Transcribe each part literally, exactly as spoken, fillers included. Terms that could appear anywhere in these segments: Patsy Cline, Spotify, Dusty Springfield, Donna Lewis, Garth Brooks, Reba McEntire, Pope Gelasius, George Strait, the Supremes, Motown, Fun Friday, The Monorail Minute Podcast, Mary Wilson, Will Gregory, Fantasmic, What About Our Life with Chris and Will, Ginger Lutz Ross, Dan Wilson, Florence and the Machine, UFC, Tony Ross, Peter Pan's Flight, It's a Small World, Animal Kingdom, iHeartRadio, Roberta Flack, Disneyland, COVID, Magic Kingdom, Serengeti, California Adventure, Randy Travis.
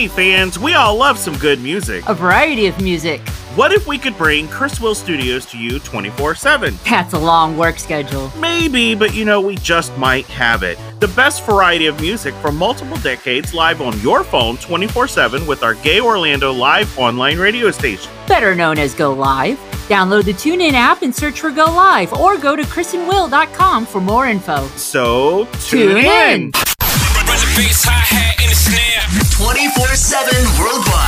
Hey fans, we all love some good music. A variety of music. What if we could bring Chris Will Studios to you twenty-four seven? That's a long work schedule. Maybe, but you know, we just might have it. The best variety of music from multiple decades live on your phone twenty-four seven with our Gay Orlando Live online radio station. Better known as Go Live. Download the TuneIn app and search for Go Live or go to chris and will dot com for more info. So, tune, tune in! in. twenty-four seven worldwide.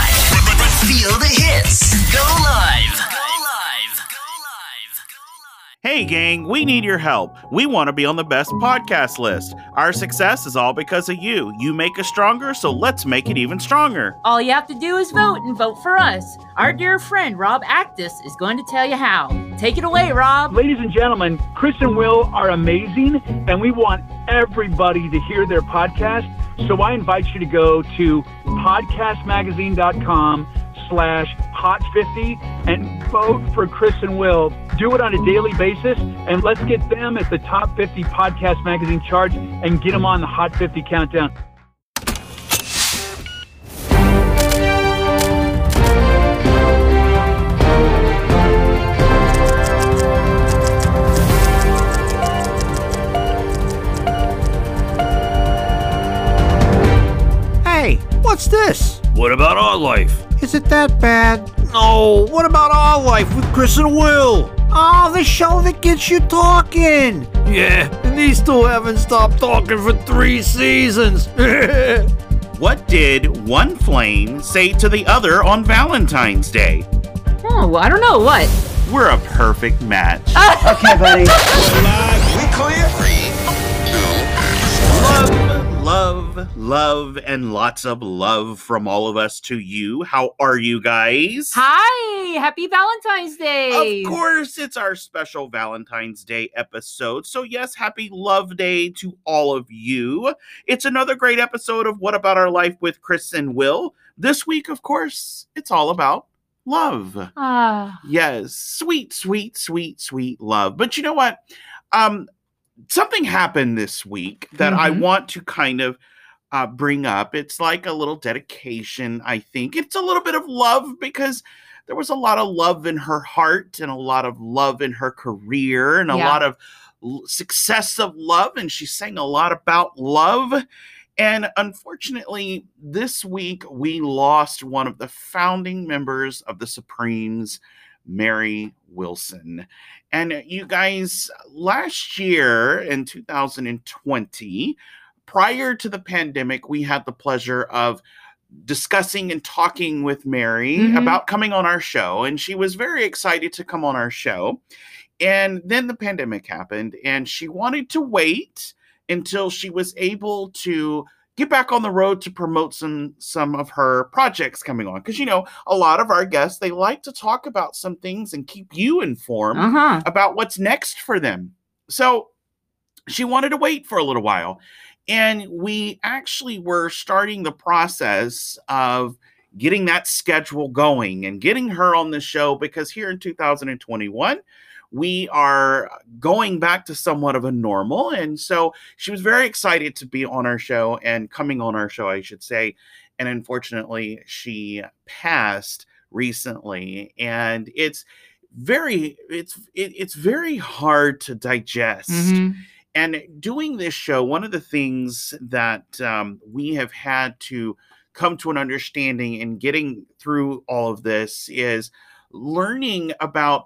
Feel the hits. Go Live. Go Live. Go Live. Go Live. Hey gang, we need your help. We want to be on the best podcast list. Our success is all because of you. You make us stronger, so let's make it even stronger. All you have to do is vote and vote for us. Our dear friend Rob Actis is going to tell you how. Take it away, Rob. Ladies and gentlemen, Chris and Will are amazing, and we want everybody to hear their podcast. So I invite you to go to podcast magazine dot com slash hot fifty and vote for Chris and Will. Do it on a daily basis, and let's get them at the top fifty podcast magazine charts and get them on the Hot fifty countdown. What's this? What about our life? Is it that bad? No, what about our life with Chris and Will? Oh, the show that gets you talking. Yeah, and these two haven't stopped talking for three seasons. What did one flame say to the other on Valentine's Day? Oh, I don't know what. We're a perfect match. Okay, buddy. We clear? Three, two, one. Love, love, and lots of love from all of us to you. How are you guys? Hi! Happy Valentine's Day! Of course, it's our special Valentine's Day episode. So yes, happy Love Day to all of you. It's another great episode of What About Our Life with Chris and Will. This week, of course, it's all about love. Ah. Yes, sweet, sweet, sweet, sweet love. But you know what? Um... Something happened this week that mm-hmm. I want to kind of uh, bring up. It's like a little dedication, I think. It's a little bit of love because there was a lot of love in her heart and a lot of love in her career and a yeah. lot of l- success of love. And she sang a lot about love. And unfortunately, this week we lost one of the founding members of the Supremes, Mary Wilson. And you guys, last year in two thousand twenty, prior to the pandemic, we had the pleasure of discussing and talking with Mary mm-hmm. about coming on our show. And she was very excited to come on our show. And then the pandemic happened and she wanted to wait until she was able to get back on the road to promote some some of her projects coming on. Because, you know, a lot of our guests, they like to talk about some things and keep you informed uh-huh. about what's next for them. So she wanted to wait for a little while. And we actually were starting the process of getting that schedule going and getting her on the show. Because here in two thousand twenty-one, we are going back to somewhat of a normal. And so she was very excited to be on our show and coming on our show, I should say. And unfortunately, she passed recently. And it's very, it's, it, it's very hard to digest. Mm-hmm. And doing this show, one of the things that um, we have had to come to an understanding in getting through all of this is learning about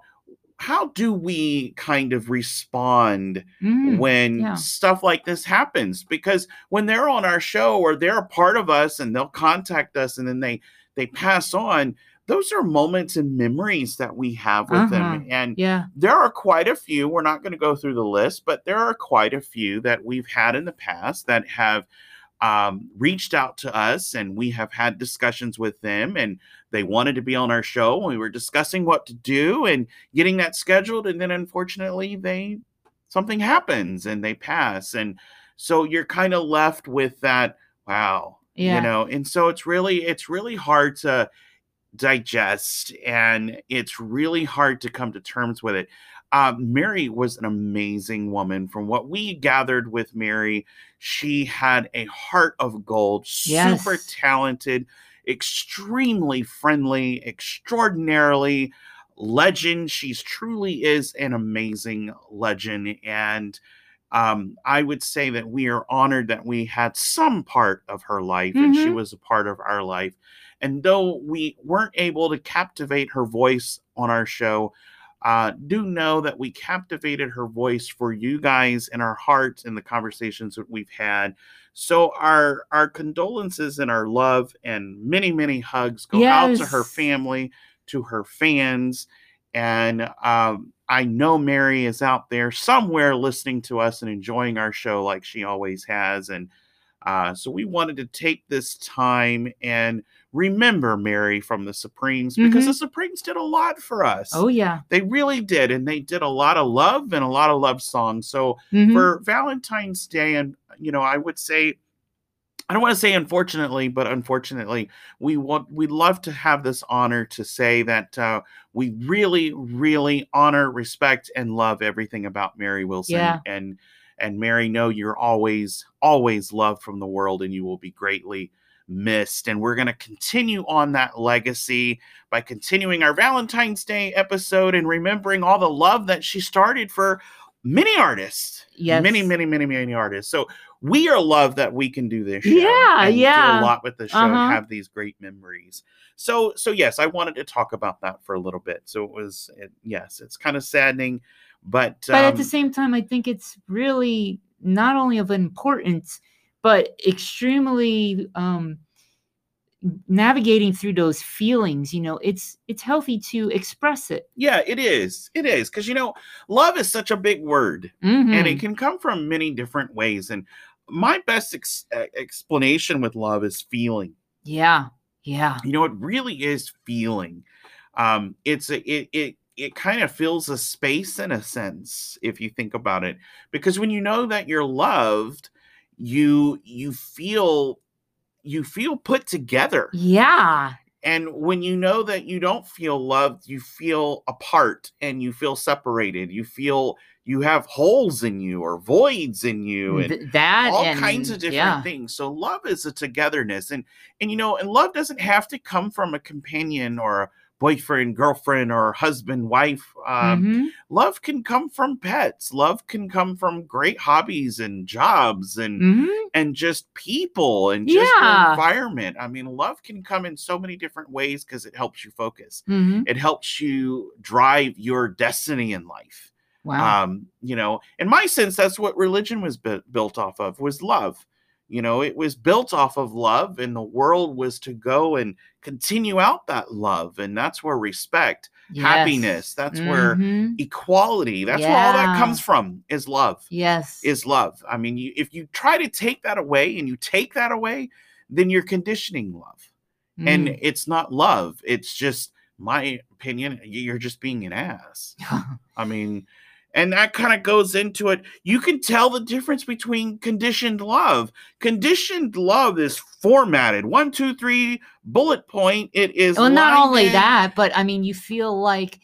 how do we kind of respond mm, when yeah. stuff like this happens? Because when they're on our show or they're a part of us and they'll contact us and then they, they pass on, those are moments and memories that we have with uh-huh. them. And yeah. there are quite a few, we're not going to go through the list, but there are quite a few that we've had in the past that have um, reached out to us and we have had discussions with them and they wanted to be on our show. We were discussing what to do and getting that scheduled. And then unfortunately they, something happens and they pass. And so you're kind of left with that. Wow. Yeah. You know, and so it's really, it's really hard to digest and it's really hard to come to terms with it. Uh, Mary was an amazing woman. From what we gathered with Mary, she had a heart of gold, yes. super talented, extremely friendly, extraordinarily legend. She's truly is an amazing legend. And um, I would say that we are honored that we had some part of her life, mm-hmm. and she was a part of our life. And though we weren't able to captivate her voice on our show, uh, do know that we captivated her voice for you guys in our hearts and the conversations that we've had. So our, our condolences and our love and many, many hugs go yes. out to her family, to her fans. And um, I know Mary is out there somewhere listening to us and enjoying our show like she always has. And uh, so we wanted to take this time and remember Mary from the Supremes, because mm-hmm. the Supremes did a lot for us. Oh, yeah. They really did. And they did a lot of love and a lot of love songs. So mm-hmm. for Valentine's Day, and, you know, I would say, I don't want to say unfortunately, but unfortunately, we want, we love to have this honor to say that uh, we really, really honor, respect, and love everything about Mary Wilson. Yeah. And, and Mary, know you're always, always loved from the world, and you will be greatly missed. And we're going to continue on that legacy by continuing our Valentine's Day episode and remembering all the love that she started for many artists. Yes. Many, many, many, many artists. So we are loved that we can do this show. Yeah, and yeah. do a lot with the show uh-huh. and have these great memories. So, so yes, I wanted to talk about that for a little bit. So it was, it, yes, it's kind of saddening, but but um, at the same time, I think it's really not only of importance, but extremely um, navigating through those feelings. You know, it's it's healthy to express it. Yeah, it is. It is. Because, you know, love is such a big word, mm-hmm. and it can come from many different ways. And my best ex- explanation with love is feeling. Yeah, yeah. You know, it really is feeling. Um, it's a, it it it kind of fills a space in a sense, if you think about it, because when you know that you're loved, you you feel you feel put together. Yeah. And when you know that you don't feel loved, you feel apart and you feel separated. You feel you have holes in you or voids in you and Th- that all and, kinds of different yeah. things. So love is a togetherness. And and you know, and love doesn't have to come from a companion or a boyfriend, girlfriend, or husband, wife. Um, mm-hmm. Love can come from pets. Love can come from great hobbies and jobs and mm-hmm. and just people and just yeah. the environment. I mean, love can come in so many different ways because it helps you focus. Mm-hmm. It helps you drive your destiny in life. Wow. Um, you know, in my sense, that's what religion was bu- built off of, was love. You know, it was built off of love, and the world was to go and continue out that love. And that's where respect, yes. happiness, that's mm-hmm. where equality, that's yeah. where all that comes from, is love. Yes. Is love. I mean, you, if you try to take that away and you take that away, then you're conditioning love. Mm. And it's not love. It's just, my opinion, you're just being an ass. I mean... And that kind of goes into it. You can tell the difference between conditioned love. Conditioned love is formatted. One, two, three, bullet point. It is. Well, not only that, but I mean, you feel like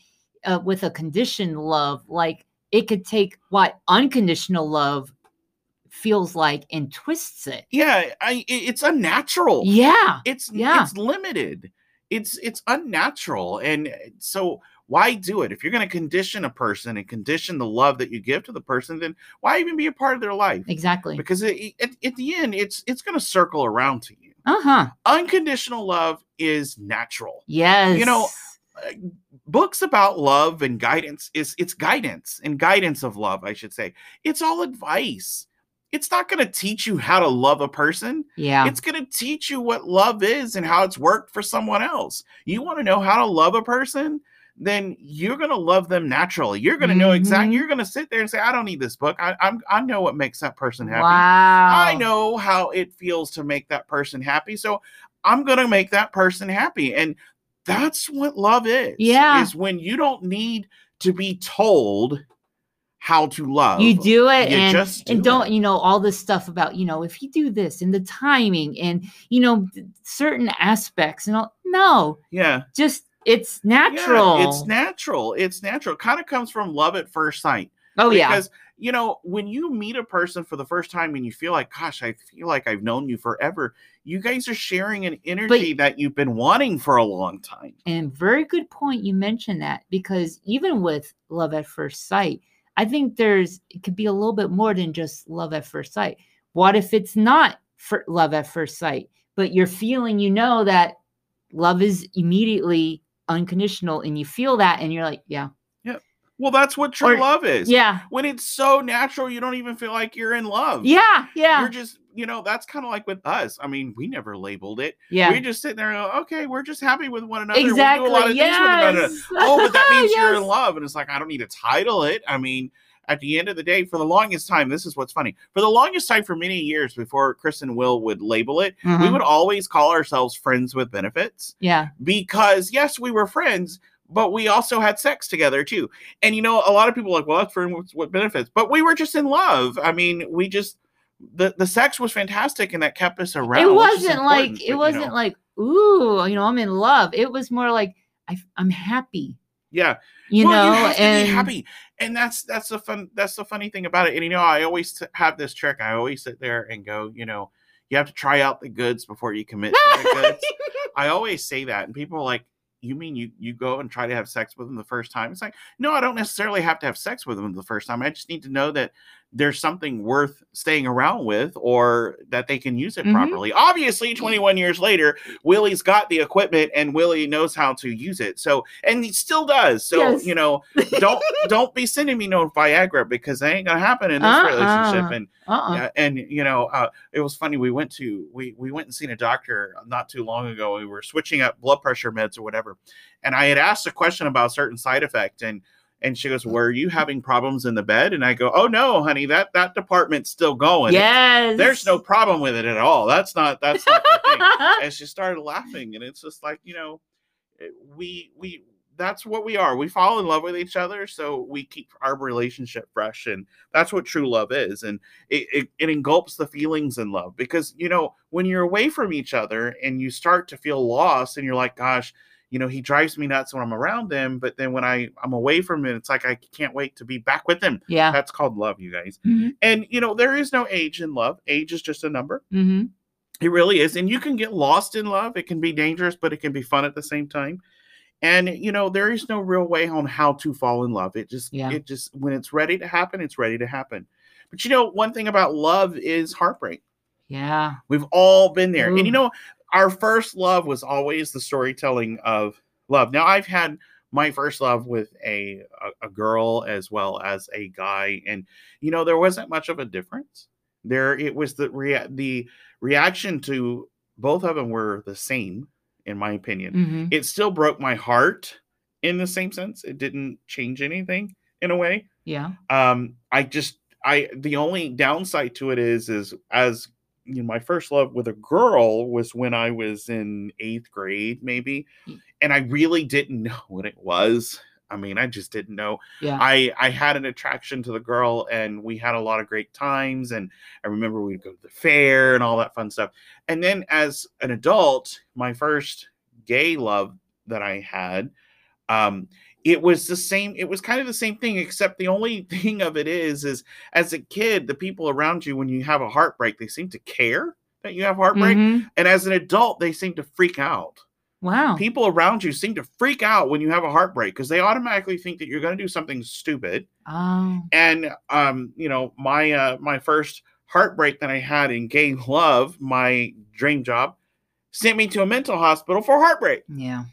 uh, with a conditioned love, like it could take what unconditional love feels like and twists it. Yeah. I, it's unnatural. Yeah. It's, yeah. it's limited. It's, it's unnatural. And so, why do it? If you're going to condition a person and condition the love that you give to the person, then why even be a part of their life? Exactly. Because it, it, at the end, it's it's going to circle around to you. Uh-huh. Unconditional love is natural. Yes. You know, books about love and guidance, is it's guidance and guidance of love, I should say. It's all advice. It's not going to teach you how to love a person. Yeah. It's going to teach you what love is and how it's worked for someone else. You want to know how to love a person? Then you're going to love them naturally. You're going to know exactly, you're going to sit there and say, I don't need this book. I I'm, I know what makes that person happy. Wow. I know how it feels to make that person happy. So I'm going to make that person happy. And that's what love is. Yeah. Is when you don't need to be told how to love. You do it. You and, just do and don't, it. You know, all this stuff about, you know, if you do this and the timing and, you know, certain aspects and all. No. Yeah. Just, It's natural. Yeah, it's natural. It's natural. It kind of comes from love at first sight. Oh, because, yeah. Because, you know, when you meet a person for the first time and you feel like, gosh, I feel like I've known you forever, you guys are sharing an energy but, that you've been wanting for a long time. And very good point you mentioned that, because even with love at first sight, I think there's, it could be a little bit more than just love at first sight. What if it's not for love at first sight, but you're feeling, you know, that love is immediately unconditional and you feel that and you're like, yeah. Yeah. Well, that's what true or, love is. Yeah. When it's so natural, you don't even feel like you're in love. Yeah. Yeah. You're just, you know, that's kind of like with us. I mean, we never labeled it. Yeah. We're just sitting there and go, okay, we're just happy with one another. Exactly. We do a lot of yes. things with one another. Oh, but that means yes. you're in love. And it's like, I don't need to title it. I mean, at the end of the day, for the longest time, this is what's funny. For the longest time, for many years before Chris and Will would label it, mm-hmm. we would always call ourselves friends with benefits. Yeah. Because, yes, we were friends, but we also had sex together, too. And, you know, a lot of people are like, well, that's friends with benefits. But we were just in love. I mean, we just, the, the sex was fantastic, and that kept us around. It wasn't like, it but, wasn't you know, like, ooh, you know, I'm in love. It was more like, I, I'm happy. Yeah. You well, know, you have to and be happy. And that's that's the fun that's the funny thing about it. And you know, I always t- have this trick. I always sit there and go, you know, you have to try out the goods before you commit to the goods. I always say that, and people are like, you mean you you go and try to have sex with them the first time? It's like, no, I don't necessarily have to have sex with them the first time. I just need to know that there's something worth staying around with, or that they can use it mm-hmm. properly. Obviously, twenty-one years later, Willie's got the equipment and Willie knows how to use it. So, and he still does. So, yes. you know, don't, don't be sending me no Viagra, because that ain't going to happen in this uh-uh. relationship. And, uh-uh. uh, and, you know, uh, it was funny. We went to, we, we went and seen a doctor not too long ago. We were switching up blood pressure meds or whatever. And I had asked a question about a certain side effect, and, And she goes, were you having problems in the bed? And I go, oh, no, honey, that, that department's still going. Yes. There's no problem with it at all. That's not, that's not the thing. And she started laughing. And it's just like, you know, we, we, that's what we are. We fall in love with each other. So we keep our relationship fresh. And that's what true love is. And it, it, it engulfs the feelings in love, because, you know, when you're away from each other and you start to feel lost and you're like, gosh, you know, he drives me nuts when I'm around him, but then when I, I'm away from him, it's like, I can't wait to be back with him. Yeah. That's called love, you guys. Mm-hmm. And, you know, there is no age in love. Age is just a number. Mm-hmm. It really is. And you can get lost in love. It can be dangerous, but it can be fun at the same time. And, you know, there is no real way on how to fall in love. It just, yeah. it just, when it's ready to happen, it's ready to happen. But, you know, one thing about love is heartbreak. Yeah. We've all been there. Ooh. And, you know, our first love was always the storytelling of love. Now, I've had my first love with a, a, a girl as well as a guy. And, you know, there wasn't much of a difference there. It was the rea- the reaction to both of them were the same, in my opinion. Mm-hmm. It still broke my heart in the same sense. It didn't change anything in a way. Yeah. Um. I just, I, the only downside to it is, is as you know, my first love with a girl was when I was in eighth grade, maybe. And I really didn't know what it was. I mean, I just didn't know. Yeah. I, I had an attraction to the girl, and we had a lot of great times. And I remember we'd go to the fair and all that fun stuff. And then as an adult, my first gay love that I had, um, it was the same. It was kind of the same thing, except the only thing of it is, is as a kid, the people around you, when you have a heartbreak, they seem to care that you have heartbreak. Mm-hmm. And as an adult, they seem to freak out. Wow. People around you seem to freak out when you have a heartbreak, because they automatically think that you're going to do something stupid. Oh. And, um, you know, my, uh, my first heartbreak that I had in gay love, my dream job, sent me to a mental hospital for heartbreak. Yeah.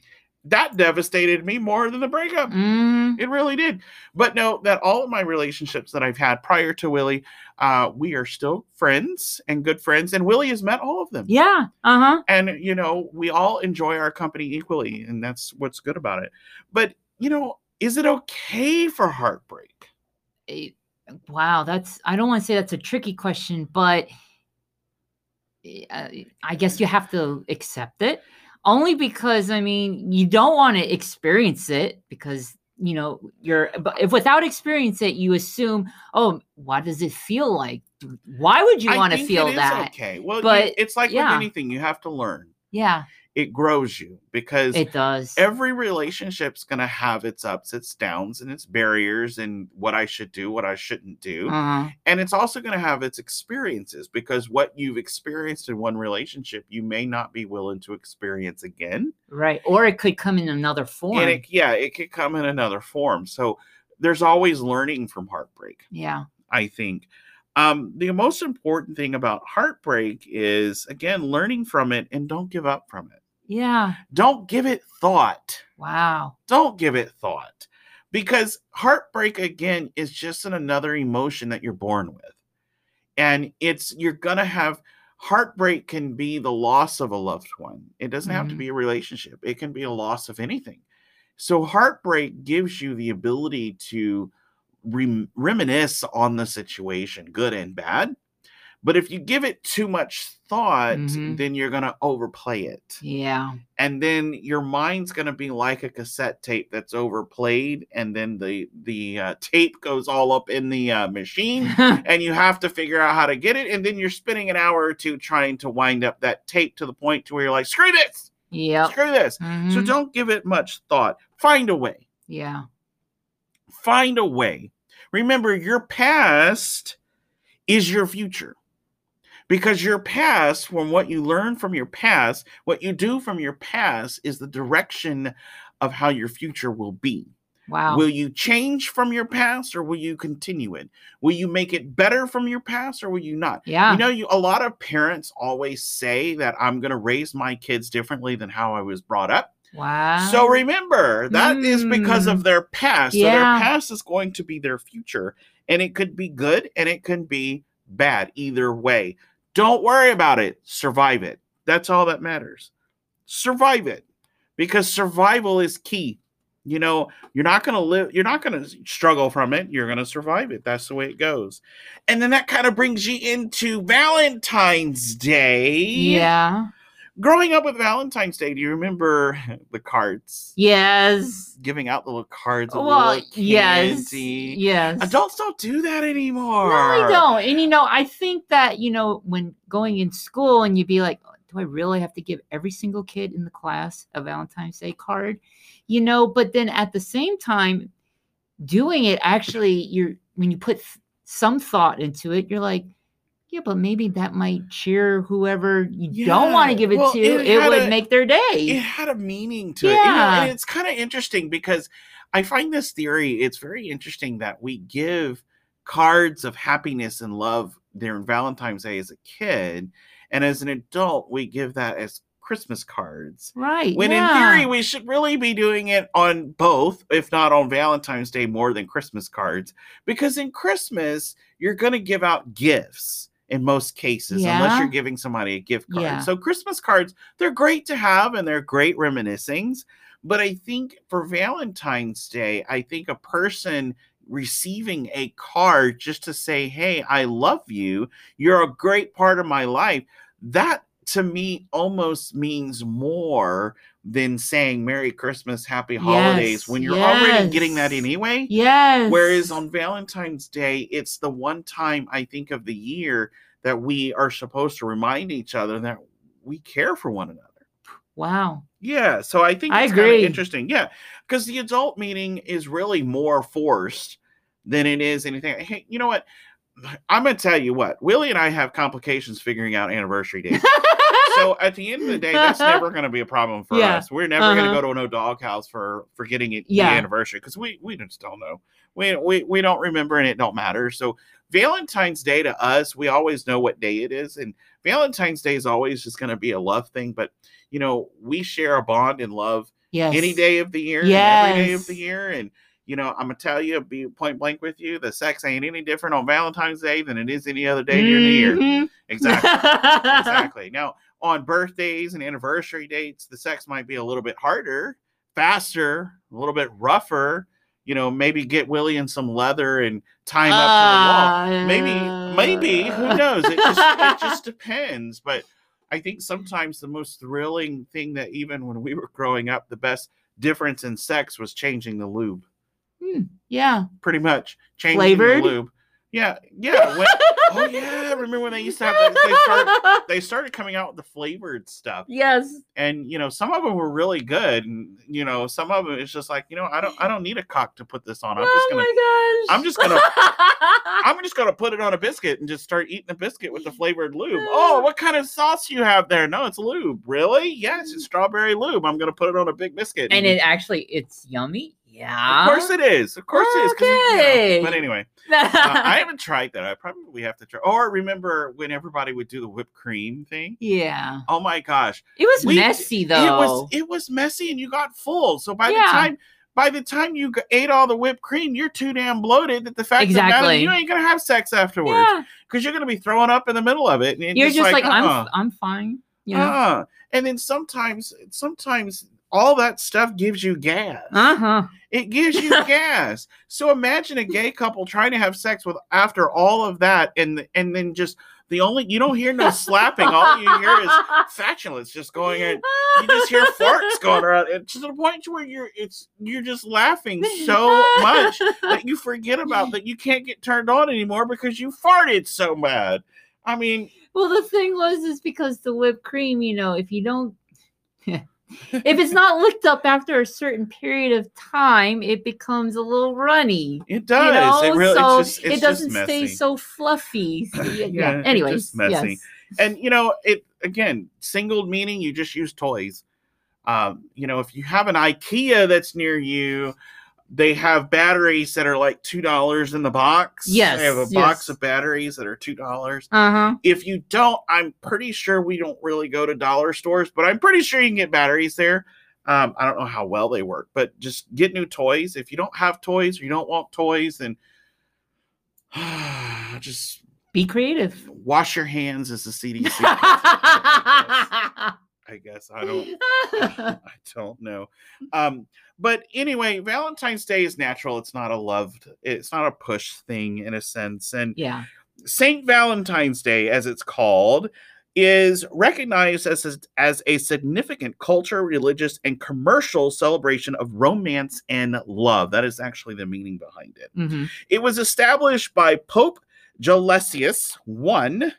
That devastated me more than the breakup. Mm. It really did. But know that all of my relationships that I've had prior to Willie, uh, we are still friends and good friends. And Willie has met all of them. Yeah. Uh-huh. And, you know, we all enjoy our company equally. And that's what's good about it. But, you know, is it okay for heartbreak? It, wow. That's, I don't want to say that's a tricky question, but uh, I guess you have to accept it. Only because, I mean, you don't want to experience it, because, you know, you're, but if without experience it, you assume, oh, what does it feel like? Why would you want to feel that? Okay. Well, but, it's like yeah. with anything, you have to learn. Yeah. it grows you, because it does. Every relationship's going to have its ups, its downs, and its barriers, and what I should do, what I shouldn't do. Uh-huh. And it's also going to have its experiences, because what you've experienced in one relationship, you may not be willing to experience again. Right. Or it could come in another form. And it, yeah, it could come in another form. So there's always learning from heartbreak. Yeah. I think. Um, the most important thing about heartbreak is, again, learning from it and don't give up from it. Yeah. Don't give it thought. Wow. Don't give it thought, because heartbreak, again, is just an, another emotion that you're born with. And it's, you're going to have, heartbreak can be the loss of a loved one. It doesn't mm-hmm. have to be a relationship. It can be a loss of anything. So heartbreak gives you the ability to Rem- reminisce on the situation, good and bad. But if you give it too much thought, mm-hmm. then you're going to overplay it. Yeah. And then your mind's going to be like a cassette tape that's overplayed. And then the, the uh, tape goes all up in the uh, machine and you have to figure out how to get it. And then you're spending an hour or two trying to wind up that tape to the point to where you're like, screw this. Yeah. Screw this. Mm-hmm. So don't give it much thought. Find a way. Yeah. Find a way. Remember, your past is your future, because your past, from what you learn from your past, what you do from your past is the direction of how your future will be. Wow. Will you change from your past, or will you continue it? Will you make it better from your past, or will you not? Yeah. You know, you, a lot of parents always say that I'm going to raise my kids differently than how I was brought up. Wow. So remember, that mm. is because of their past. Yeah. So their past is going to be their future, and it could be good and it could be bad. Either way, don't worry about it. Survive it. That's all that matters. Survive it, because survival is key. You know, you're not going to live, you're not going to struggle from it. You're going to survive it. That's the way it goes. And then that kind of brings you into Valentine's Day. Yeah. Growing up with Valentine's Day, do you remember the cards? Yes. Giving out the little cards. Well, little candy. Yes. Yes. Adults don't do that anymore. No, they don't. And, you know, I think that, you know, when going in school and you'd be like, do I really have to give every single kid in the class a Valentine's Day card? You know, but then at the same time, doing it actually, you're when you put th- some thought into it, you're like, yeah, but maybe that might cheer whoever you yeah. don't want to give it well, to. It, it would a, make their day. It had a meaning to yeah. it. You know, and it's kind of interesting, because I find this theory, it's very interesting that we give cards of happiness and love during Valentine's Day as a kid. And as an adult, we give that as Christmas cards. Right. When yeah. in theory, we should really be doing it on both, if not on Valentine's Day, more than Christmas cards. Because in Christmas, you're going to give out gifts. In most cases, yeah. unless you're giving somebody a gift card. Yeah. So Christmas cards, they're great to have and they're great reminiscings. But I think for Valentine's Day, I think a person receiving a card just to say, hey, I love you, you're a great part of my life, that to me almost means more than saying Merry Christmas, Happy Holidays, yes, when you're yes. already getting that anyway. Yes. Whereas on Valentine's Day, it's the one time I think of the year that we are supposed to remind each other that we care for one another. Wow. Yeah. So I think it's kind of interesting. Yeah. Because the adult meaning is really more forced than it is anything. Hey, you know what? I'm going to tell you what. Willie and I have complications figuring out anniversary dates. So at the end of the day, that's never going to be a problem for yeah. us. We're never uh-huh. going to go to no doghouse for forgetting it yeah. the anniversary, because we we just don't know. We, we we don't remember, and it don't matter. So Valentine's Day to us, we always know what day it is, and Valentine's Day is always just going to be a love thing. But you know, we share a bond in love yes. any day of the year, yes. and every day of the year, and. You know, I'm going to tell you, be point blank with you, the sex ain't any different on Valentine's Day than it is any other day during mm-hmm. the year. Exactly. Exactly. Now, on birthdays and anniversary dates, the sex might be a little bit harder, faster, a little bit rougher. You know, maybe get Willie in some leather and tie him up to the wall. Maybe, maybe, who knows? It just, it just depends. But I think sometimes the most thrilling thing that even when we were growing up, the best difference in sex was changing the lube. Hmm, yeah. Pretty much. Changing flavored? The lube. Yeah. Yeah. When, Oh yeah, I remember when they used to have that. They started, they started coming out with the flavored stuff. Yes. And you know, some of them were really good, and you know, some of them it's just like, you know, I don't, I don't need a cock to put this on. I'm oh just gonna, my gosh. I'm just gonna, I'm just gonna put it on a biscuit and just start eating a biscuit with the flavored lube. Oh, what kind of sauce you have there? No, it's lube. Really? Yes, it's strawberry lube. I'm gonna put it on a big biscuit. And, and it actually, it's yummy. Yeah. Of course it is. Of course okay. it is. You know, but anyway, uh, I haven't tried that. I probably have to try. Or remember when everybody would do the whipped cream thing? Yeah. Oh my gosh. It was we, messy though. It was it was messy and you got full. So by yeah. the time by the time you ate all the whipped cream, you're too damn bloated that the fact exactly. that now, you ain't going to have sex afterwards. Yeah. Cuz you're going to be throwing up in the middle of it and you're just, just like, like I'm uh-uh. I'm fine. Yeah. Uh-uh. And then sometimes sometimes all that stuff gives you gas. Uh-huh. It gives you gas. So imagine a gay couple trying to have sex with after all of that, and and then just the only you don't hear no slapping. All you hear is flatulence just going in. You just hear farts going around. It's to the point where you're it's you're just laughing so much that you forget about that you can't get turned on anymore because you farted so bad. I mean, well, the thing was is because the whipped cream, you know, if you don't. If it's not licked up after a certain period of time, it becomes a little runny. It does. You know? It really, so it's just, it's it doesn't just stay so fluffy. So yeah. yeah. Anyways, it's just messy. Yes. And you know, it again, single meaning you just use toys. Um, you know, if you have an IKEA that's near you, they have batteries that are like two dollars in the box. Yes, they have a yes. box of batteries that are two dollars. Uh-huh. If you don't, I'm pretty sure we don't really go to dollar stores, but I'm pretty sure you can get batteries there. Um, I don't know how well they work, but just get new toys. If you don't have toys or you don't want toys, then just be creative. Wash your hands as the C D C. I guess I don't. I don't know. Um, but anyway, Valentine's Day is natural. It's not a loved. It's not a push thing in a sense. And yeah, Saint Valentine's Day, as it's called, is recognized as a, as a significant cultural, religious, and commercial celebration of romance and love. That is actually the meaning behind it. Mm-hmm. It was established by Pope Gelasius the First.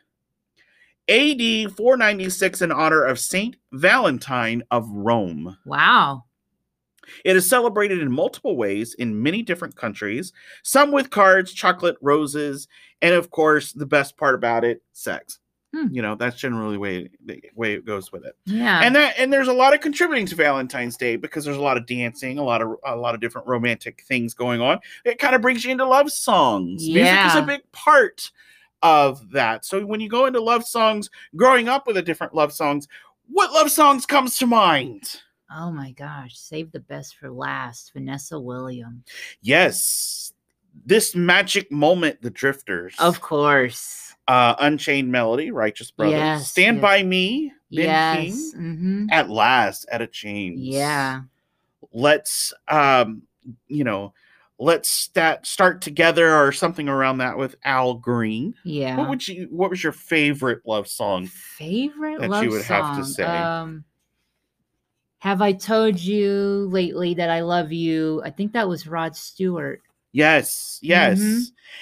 A D four ninety-six in honor of Saint Valentine of Rome. Wow. It is celebrated in multiple ways in many different countries, some with cards, chocolate, roses, and of course, the best part about it, sex. Hmm. You know, that's generally the way, the way it goes with it. Yeah. And that and there's a lot of contributing to Valentine's Day because there's a lot of dancing, a lot of a lot of different romantic things going on. It kind of brings you into love songs. Yeah. Music is a big part of that. So when you go into love songs, growing up with the different love songs, what love songs comes to mind? Oh my gosh. Save the best for last. Vanessa Williams. Yes. This magic moment, the Drifters. Of course. Uh, Unchained Melody, Righteous Brothers. Yes, Stand yes. by Me, Ben yes. King. Mm-hmm. At Last, Etta James. Yeah. Let's, um, you know, Let's Stat Start Together or something around that with Al Green. Yeah. What would you? What was your favorite love song? Favorite that love you would song. Have to say. Um, have I told you lately that I love you? I think that was Rod Stewart. Yes, yes. Mm-hmm.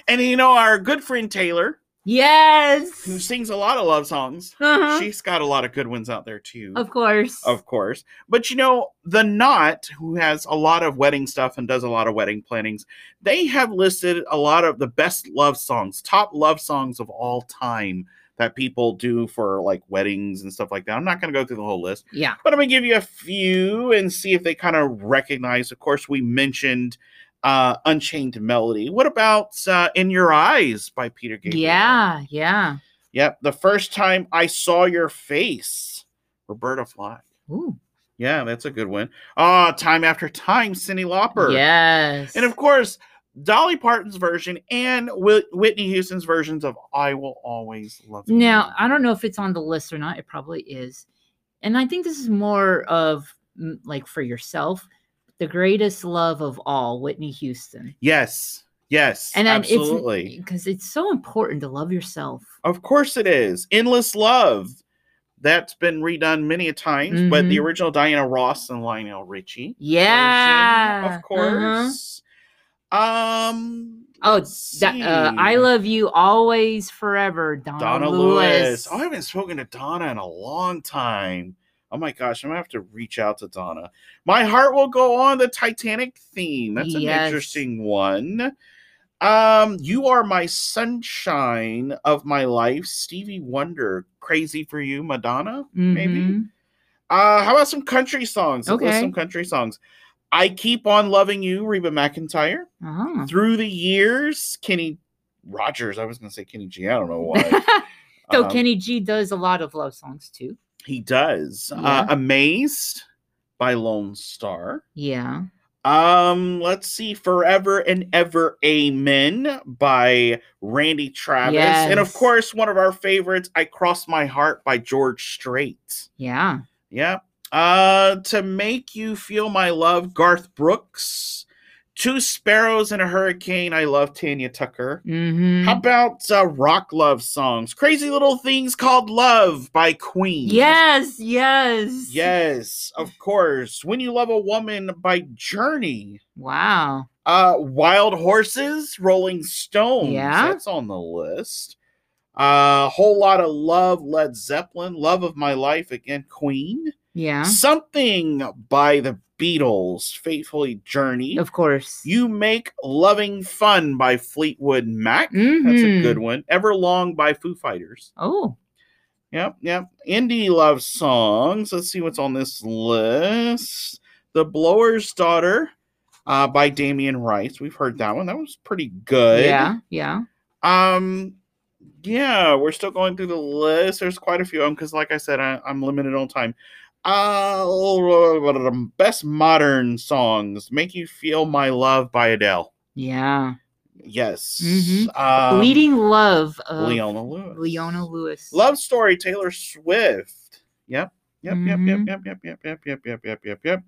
And you know our good friend Taylor. Yes. Who sings a lot of love songs. Uh-huh. She's got a lot of good ones out there too. Of course. Of course. But you know, The Knot, who has a lot of wedding stuff and does a lot of wedding plannings, they have listed a lot of the best love songs, top love songs of all time that people do for like weddings and stuff like that. I'm not going to go through the whole list. Yeah. But I'm going to give you a few and see if they kind of recognize. Of course, we mentioned Uh, Unchained Melody. What about uh, In Your Eyes by Peter Gabriel? Yeah, yeah. Yep. The First Time I Saw Your Face, Roberta Flack. Ooh. Yeah, that's a good one. Ah, oh, Time After Time, Cyndi Lauper. Yes. And of course, Dolly Parton's version and Will- Whitney Houston's versions of I Will Always Love You. Now, I don't know if it's on the list or not. It probably is. And I think this is more of like for yourself. The Greatest Love of All, Whitney Houston. Yes, yes, and absolutely. Because it's, it's so important to love yourself. Of course it is. Endless Love. That's been redone many a times, mm-hmm. but the original Diana Ross and Lionel Richie. Yeah. Version, of course. Um. Oh, da- uh, I Love You Always Forever, Donna, Donna Lewis. Lewis. Oh, I haven't spoken to Donna in a long time. Oh my gosh, I'm gonna have to reach out to Donna. My Heart Will Go On, the Titanic theme. That's yes. an interesting one. Um, You Are My Sunshine of My Life, Stevie Wonder, Crazy for You, Madonna, mm-hmm. maybe. Uh, how about some country songs? Okay. Let's list some country songs. I Keep On Loving You, Reba McEntire. Uh-huh. Through the Years, Kenny Rogers. I was going to say Kenny G. I don't know why. So um, Kenny G does a lot of love songs, too. He does. Yeah. Uh, Amazed by Lone Star. Yeah. Um, let's see. Forever and Ever Amen by Randy Travis. Yes. And, of course, one of our favorites, I Cross My Heart by George Strait. Yeah. Yeah. Uh, To Make You Feel My Love, Garth Brooks. Two Sparrows and a Hurricane, I love Tanya Tucker. Mm-hmm. How about uh, rock love songs? Crazy Little Things Called Love by Queen. Yes, yes. Yes, of course. When You Love a Woman by Journey. Wow. Uh, Wild Horses, Rolling Stones. Yeah. That's on the list. A uh, Whole Lot of Love, Led Zeppelin. Love of My Life, again, Queen. Yeah. Something by the Beatles, Faithfully Journey. Of course. You Make Loving Fun by Fleetwood Mac. Mm-hmm. That's a good one. Everlong by Foo Fighters. Oh. Yep, yep. Indie love songs. Let's see what's on this list. The Blower's Daughter uh, by Damien Rice. We've heard that one. That was pretty good. Yeah, yeah. Um... Yeah, we're still going through the list. There's quite a few of them because, like I said, I, I'm limited on time. Uh, best modern songs. Make You Feel My Love by Adele. Yeah. Yes. Mm-hmm. Um, Leading Love of Leona Lewis. Leona Lewis. Love Story, Taylor Swift. Yep. Yep, mm-hmm. yep, yep, yep, yep, yep, yep, yep, yep, yep, yep.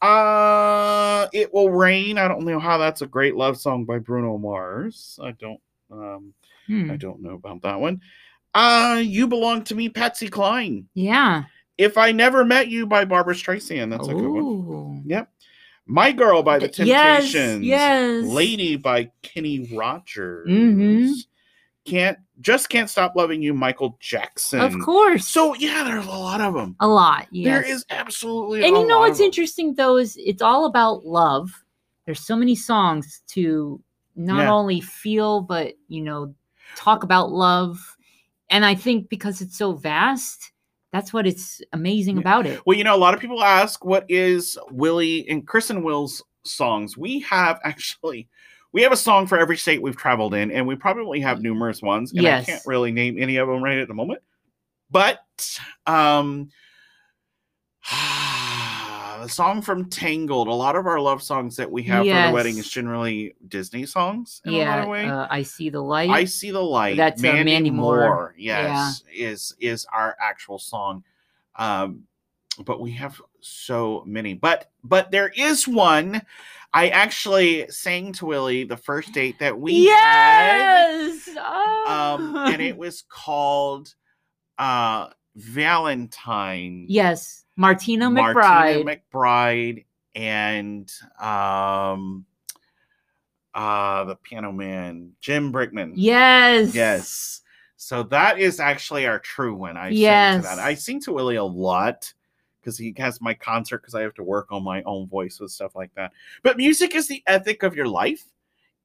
Uh, It Will Rain. I don't know how that's a great love song by Bruno Mars. I don't. Um, hmm. I don't know about that one. Uh, You Belong to Me, Patsy Cline. Yeah. If I Never Met You by Barbra Streisand. That's Ooh. a good one. Yep. My Girl by The Temptations. Yes, yes. Lady by Kenny Rogers. Mm-hmm. Can't Just Can't Stop Loving You, Michael Jackson. Of course. So, yeah, there's a lot of them. A lot, yes. There is absolutely and a lot. And you know what's interesting, though, is it's all about love. There's so many songs to... Not yeah. only feel, but, you know, talk about love. And I think because it's so vast, that's what it's amazing yeah. about it. Well, you know, a lot of people ask, what is Willie and Chris and Will's songs? We have actually, we have a song for every state we've traveled in, and we probably have numerous ones. And yes. I can't really name any of them right at the moment. But um, a song from Tangled. A lot of our love songs that we have yes. for the wedding is generally Disney songs. In yeah, a lot of way. Uh, I See the Light. I See the Light. That's Mandy, uh, Mandy Moore. Moore yes, yeah. is is our actual song. Um, but we have so many. But but there is one I actually sang to Willie the first date that we yes! had. Oh. Um, and it was called uh, Valentine. Yes. Martina McBride. Martina McBride and um, uh, the piano man, Jim Brickman. Yes. Yes. So that is actually our true one. I yes. sing to that. I sing to Willie a lot because he has my concert because I have to work on my own voice with stuff like that. But music is the ethic of your life.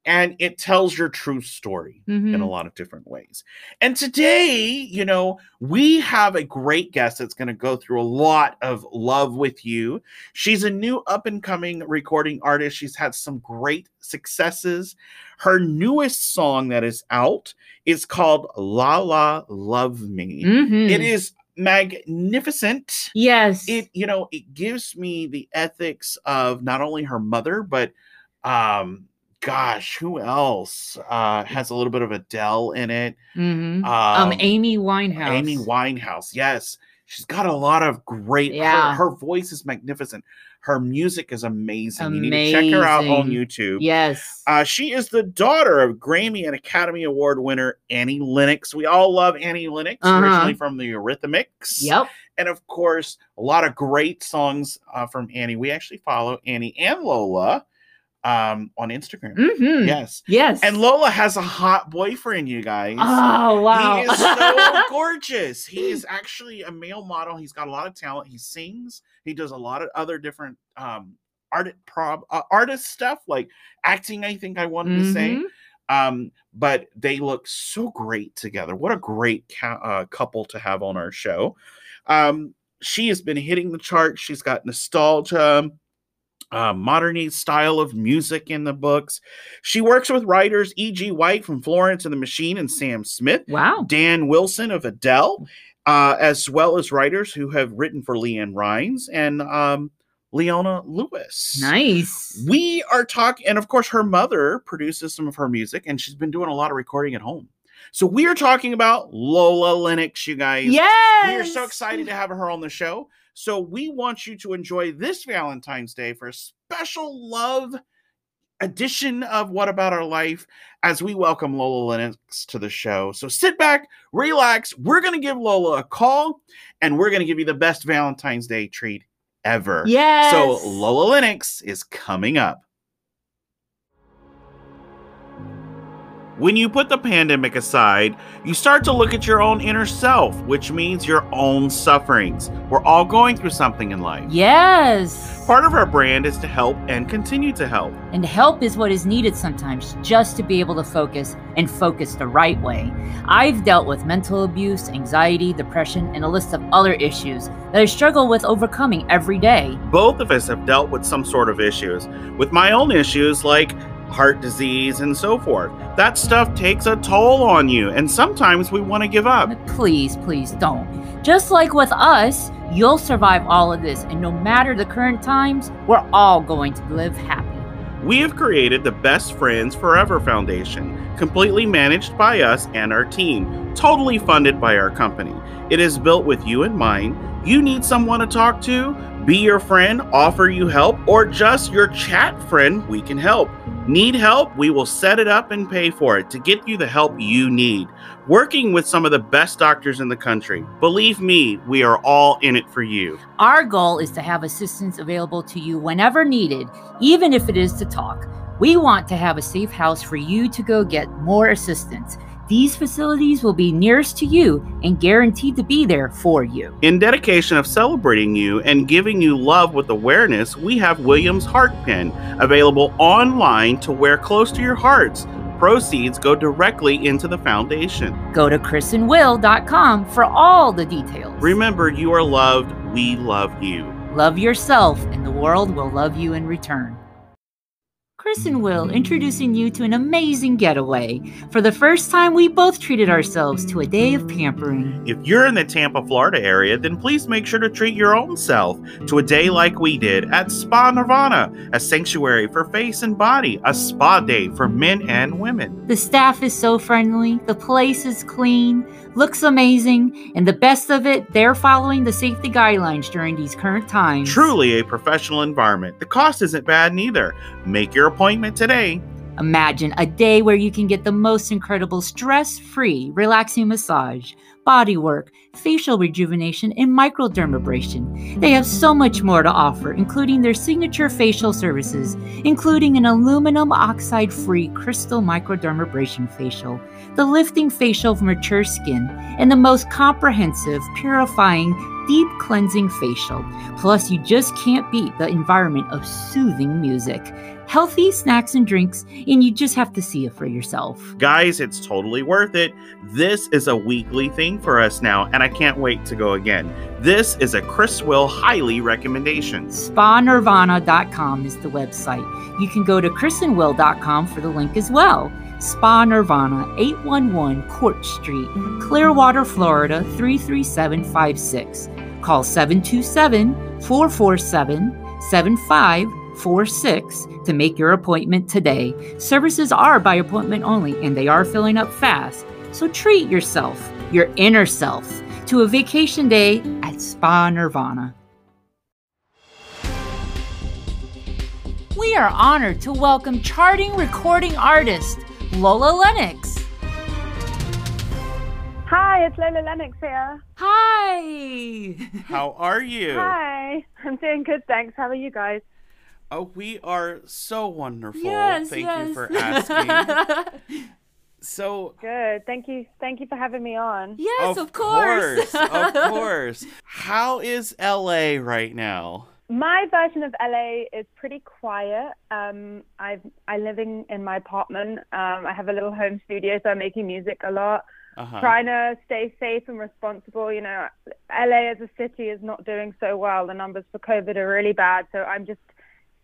And it tells your true story mm-hmm. in a lot of different ways. And today, you know, we have a great guest that's going to go through a lot of love with you. She's a new up-and-coming recording artist. She's had some great successes. Her newest song that is out is called La La Love Me. Mm-hmm. It is magnificent. Yes. It, you know, it gives me the ethics of not only her mother, but... um. Gosh, who else uh, has a little bit of Adele in it? Mm-hmm. Um, um, Amy Winehouse. Amy Winehouse, yes. She's got a lot of great... Yeah. Her, her voice is magnificent. Her music is amazing. amazing. You need to check her out on YouTube. Yes. Uh, she is the daughter of Grammy and Academy Award winner Annie Lennox. We all love Annie Lennox, uh-huh. originally from the Eurythmics. Yep. And, of course, a lot of great songs uh, from Annie. We actually follow Annie and Lola um on Instagram. Mm-hmm. Yes. Yes. And Lola has a hot boyfriend, you guys. Oh, wow. He is so gorgeous. He is actually a male model. He's got a lot of talent. He sings. He does a lot of other different um art prob uh, artist stuff, like acting, I think I wanted mm-hmm. to say. Um, but they look so great together. What a great ca- uh, couple to have on our show. Um, she has been hitting the charts. She's got nostalgia, uh, modern style of music in the books. She works with writers E G. White from Florence and the Machine and Sam Smith. Wow. Dan Wilson of Adele, uh, as well as writers who have written for Leanne Rines and um, Leona Lewis. Nice. We are talking, and of course, her mother produces some of her music, and she's been doing a lot of recording at home. So we are talking about Lola Lennox, you guys. Yes. We are so excited to have her on the show. So we want you to enjoy this Valentine's Day for a special love edition of What About Our Life as we welcome Lola Lennox to the show. So sit back, relax. We're going to give Lola a call, and we're going to give you the best Valentine's Day treat ever. Yes. So Lola Lennox is coming up. When you put the pandemic aside, you start to look at your own inner self, which means your own sufferings. We're all going through something in life. Yes. Part of our brand is to help and continue to help. And help is what is needed sometimes just to be able to focus and focus the right way. I've dealt with mental abuse, anxiety, depression, and a list of other issues that I struggle with overcoming every day. Both of us have dealt with some sort of issues. With my own issues like heart disease and so forth. That stuff takes a toll on you, and sometimes we want to give up. Please, please don't. Just like with us, you'll survive all of this, and no matter the current times, we're all going to live happy. We have created the Best Friends Forever Foundation, completely managed by us and our team, totally funded by our company. It is built with you in mind. You need someone to talk to, be your friend, offer you help, or just your chat friend, we can help. Need help? We will set it up and pay for it to get you the help you need. Working with some of the best doctors in the country. Believe me, we are all in it for you. Our goal is to have assistance available to you whenever needed, even if it is to talk. We want to have a safe house for you to go get more assistance. These facilities will be nearest to you and guaranteed to be there for you. In dedication of celebrating you and giving you love with awareness, we have William's Heart Pin available online to wear close to your hearts. Proceeds go directly into the foundation. Go to chris and will dot com for all the details. Remember, you are loved. We love you. Love yourself, and the world will love you in return. Chris and Will introducing you to an amazing getaway. For the first time, we both treated ourselves to a day of pampering. If you're in the Tampa, Florida area, then please make sure to treat your own self to a day like we did at Spa Nirvana, a sanctuary for face and body, a spa day for men and women. The staff is so friendly, the place is clean, looks amazing, and the best of it, they're following the safety guidelines during these current times. Truly a professional environment. The cost isn't bad neither. Make your appointment today. Imagine a day where you can get the most incredible stress-free, relaxing massage, body work, facial rejuvenation, and microdermabrasion. They have so much more to offer, including their signature facial services, including an aluminum oxide-free crystal microdermabrasion facial, the lifting facial for mature skin, and the most comprehensive, purifying, deep cleansing facial. Plus, you just can't beat the environment of soothing music, healthy snacks and drinks, and you just have to see it for yourself. Guys, it's totally worth it. This is a weekly thing for us now, and I can't wait to go again. This is a Chris Will highly recommendation. spa nirvana dot com is the website. You can go to chris and will dot com for the link as well. Spa Nirvana, eight one one Court Street, Clearwater, Florida, three three seven five six. Call seven two seven, four four seven, seven five four six to make your appointment today. Services are by appointment only, and they are filling up fast. So treat yourself, your inner self, to a vacation day at Spa Nirvana. We are honored to welcome charting recording artist Lola Lennox. Hi, it's Lola Lennox here. Hi. How are you? Hi. I'm doing good, thanks. How are you guys? Oh, we are so wonderful. Yes, Thank yes. you for asking. So good. Thank you. Thank you for having me on. Yes, of, of course. course. Of course. How is L A right now? My version of L A is pretty quiet. Um, I've, I'm living in my apartment. Um, I have a little home studio, so I'm making music a lot. Uh-huh. Trying to stay safe and responsible. You know, L A as a city is not doing so well. The numbers for COVID are really bad. So I'm just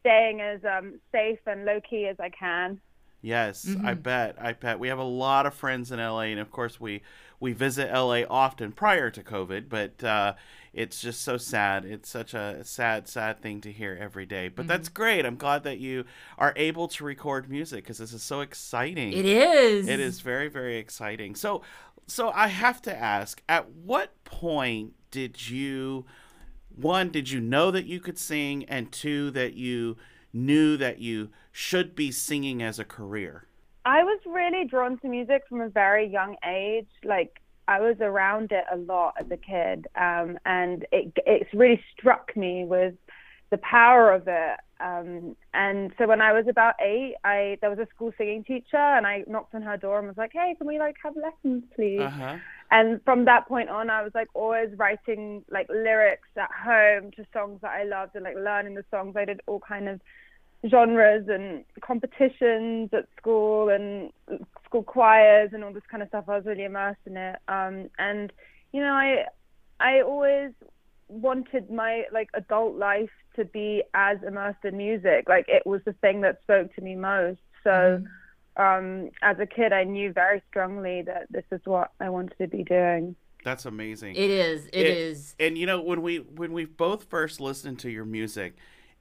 staying as um, safe and low-key as I can. Yes, mm-hmm. I bet. I bet. We have a lot of friends in L A, and of course we, we visit L A often prior to COVID, but uh, it's just so sad. It's such a sad, sad thing to hear every day. But mm-hmm. that's great. I'm glad that you are able to record music because this is so exciting. It is. It is very, very exciting. So, so I have to ask, at what point did you, one, did you know that you could sing, and two, that you knew that you should be singing as a career? I was really drawn to music from a very young age. Like, I was around it a lot as a kid, um, and it it's really struck me with the power of it. Um, and so when I was about eight, I there was a school singing teacher, and I knocked on her door and was like, "Hey, can we like have lessons, please?" Uh-huh. And from that point on, I was like always writing like lyrics at home to songs that I loved and like learning the songs. I did all kind of genres and competitions at school and school choirs and all this kind of stuff. I was really immersed in it. Um, and, you know, I I always wanted my like adult life to be as immersed in music. Like, it was the thing that spoke to me most. So... Mm-hmm. Um, as a kid, I knew very strongly that this is what I wanted to be doing. That's amazing. It is. It, it is. And, you know, when we when we both first listened to your music,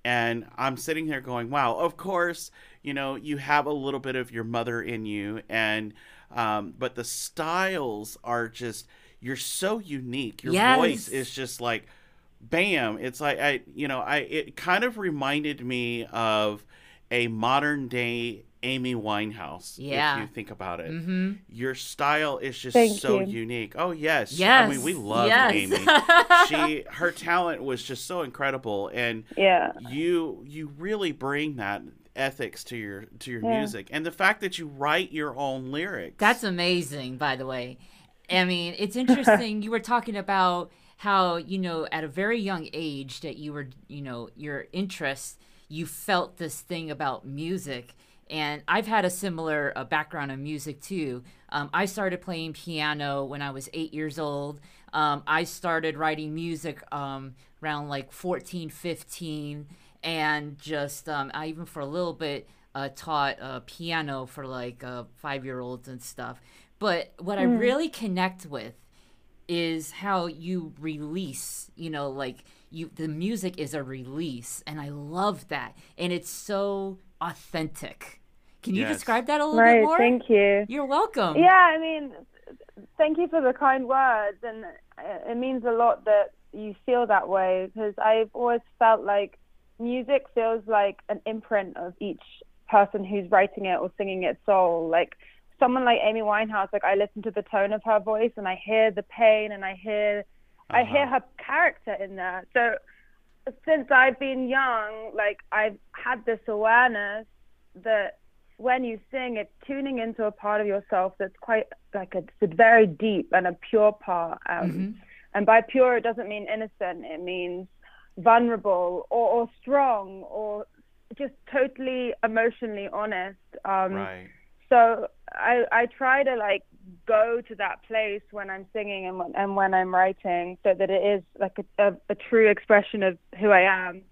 and I'm sitting here going, wow, of course, you know, you have a little bit of your mother in you. And um, but the styles are just, you're so unique. Your yes. voice is just like, bam. It's like, I, you know, I it kind of reminded me of a modern day Amy Winehouse, yeah. if you think about it. Mm-hmm. Your style is just Thank so you. unique. Oh, yes. Yes. I mean, we love yes. Amy. She, her talent was just so incredible. And yeah. you you really bring that ethics to your to your yeah. music. And the fact that you write your own lyrics. That's amazing, by the way. I mean, it's interesting. You were talking about how, you know, at a very young age that you were, you know, your interest, you felt this thing about music. And I've had a similar uh, background in music, too. Um, I started playing piano when I was eight years old. Um, I started writing music um, around like fourteen, fifteen. And just um, I even for a little bit uh, taught uh, piano for like uh, five-year-olds and stuff. But what mm. I really connect with is how you release, you know, like you the music is a release. And I love that. And it's so authentic. Can you yes. describe that a little right, bit more? Thank you. You're welcome. Yeah, I mean, thank you for the kind words, and it means a lot that you feel that way, because I've always felt like music feels like an imprint of each person who's writing it or singing its soul. Like someone like Amy Winehouse, like I listen to the tone of her voice and I hear the pain and I hear uh-huh. I hear her character in there. So since I've been young, like I've had this awareness that when you sing, it's tuning into a part of yourself that's quite like a, it's a very deep and a pure part. Um, mm-hmm. And by pure, it doesn't mean innocent. It means vulnerable or, or strong or just totally emotionally honest. Um, right. So I I try to like go to that place when I'm singing and when, and when I'm writing, so that it is like a, a, a true expression of who I am.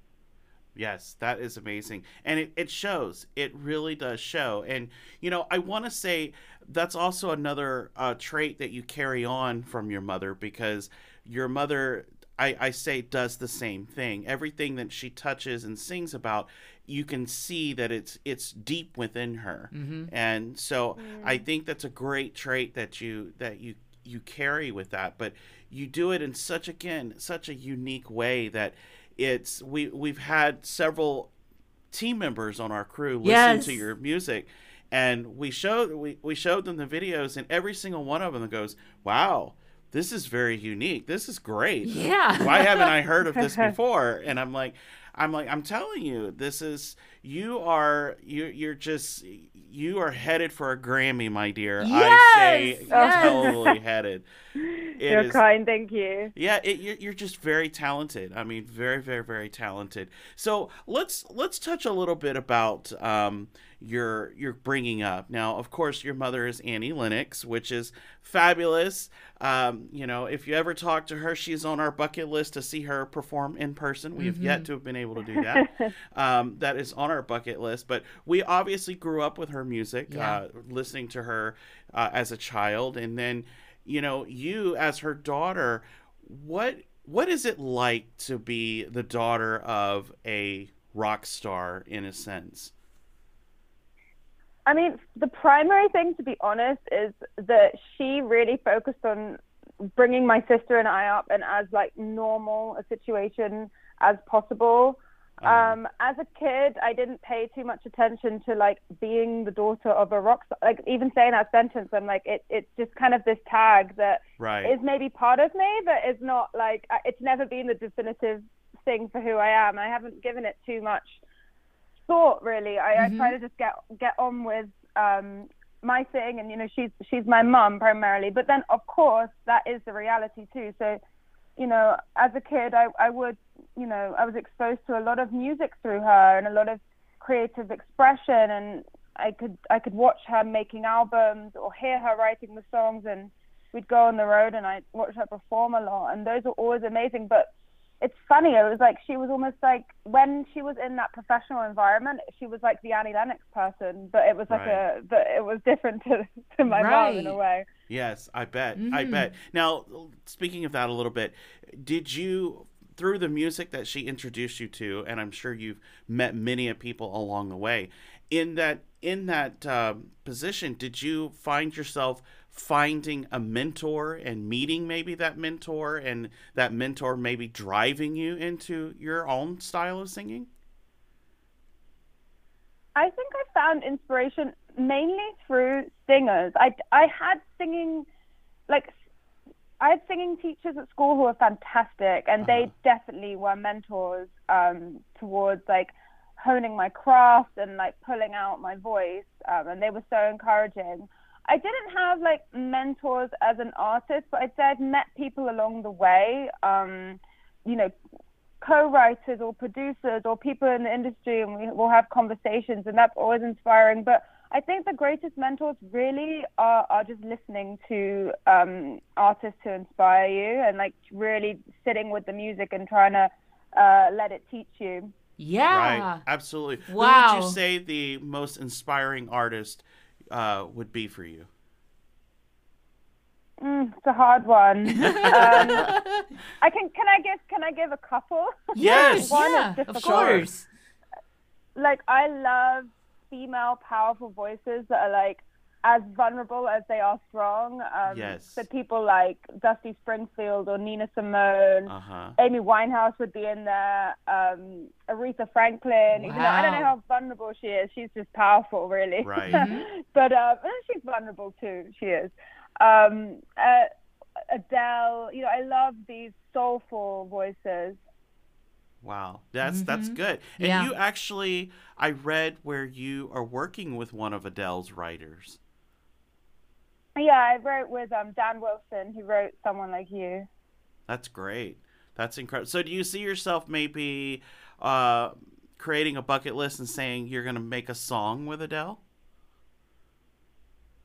Yes, that is amazing. And it, it shows. It really does show. And, you know, I want to say that's also another uh, trait that you carry on from your mother, because your mother, I, I say, does the same thing. Everything that she touches and sings about, you can see that it's it's deep within her. Mm-hmm. And so mm. I think that's a great trait that you that you you carry with that, but you do it in such again such a unique way that it's we we've had several team members on our crew listen yes. to your music, and we showed we, we showed them the videos, and every single one of them goes, wow, this is very unique. This is great. Yeah. Why haven't I heard of this before? And I'm like, I'm like, I'm telling you, this is, you are, you, you're just, you are headed for a Grammy, my dear. Yes! I say oh. Yes. Totally headed. It you're is, kind, thank you. Yeah, it, you're, you're just very talented. I mean, very, very, very talented. So let's let's touch a little bit about um, your your bringing up. Now, of course, your mother is Annie Lennox, which is fabulous. Um, you know, if you ever talk to her, she's on our bucket list to see her perform in person. We mm-hmm. have yet to have been able to do that. um, that is on our bucket list. But we obviously grew up with her music, yeah. uh, listening to her uh, as a child, and then. You know, you as her daughter, what what is it like to be the daughter of a rock star in a sense? I mean, the primary thing, to be honest, is that she really focused on bringing my sister and I up in as like normal a situation as possible. Um, as a kid, I didn't pay too much attention to, like, being the daughter of a rock star. Like, even saying that sentence, I'm like, it, it's just kind of this tag that right. is maybe part of me, but it's not, like, it's never been the definitive thing for who I am. I haven't given it too much thought, really. I, mm-hmm. I try to just get get on with um, my thing, and, you know, she's she's my mum, primarily. But then, of course, that is the reality, too. So, you know, as a kid, I, I would... you know, I was exposed to a lot of music through her and a lot of creative expression, and I could I could watch her making albums or hear her writing the songs, and we'd go on the road and I'd watch her perform a lot, and those were always amazing. But it's funny, it was like she was almost like, when she was in that professional environment, she was like the Annie Lennox person, but it was like right. a, but it was different to, to my right. mom in a way. Yes, I bet, mm-hmm. I bet. Now, speaking of that a little bit, did you... through the music that she introduced you to, and I'm sure you've met many of people along the way, in that in that uh, position, did you find yourself finding a mentor and meeting maybe that mentor, and that mentor maybe driving you into your own style of singing? I think I found inspiration mainly through singers. I, I had singing, like, I had singing teachers at school who were fantastic, and they uh-huh. definitely were mentors um, towards like honing my craft and like pulling out my voice. Um, and they were so encouraging. I didn't have like mentors as an artist, but I'd say I'd met people along the way, um, you know, co-writers or producers or people in the industry, and we will have conversations, and that's always inspiring. But I think the greatest mentors really are, are just listening to um, artists who inspire you, and like really sitting with the music and trying to uh, let it teach you. Yeah. Right. Absolutely. Wow. Who would you say the most inspiring artist uh, would be for you? Mm, it's a hard one. um, I can, can I give, can I give a couple? Yes. One yeah, is of course. Like, I love female powerful voices that are like as vulnerable as they are strong. Um, yes. So people like Dusty Springfield or Nina Simone, uh-huh. Amy Winehouse would be in there, um, Aretha Franklin. Wow. Even though I don't know how vulnerable she is, she's just powerful, really. Right. Mm-hmm. But um, she's vulnerable too, she is. Um, uh, Adele, you know, I love these soulful voices. Wow, that's mm-hmm. that's good. And yeah. you actually, I read where you are working with one of Adele's writers. Yeah, I wrote with um, Dan Wilson, who wrote Someone Like You. That's great. That's incredible. So do you see yourself maybe uh, creating a bucket list and saying you're going to make a song with Adele?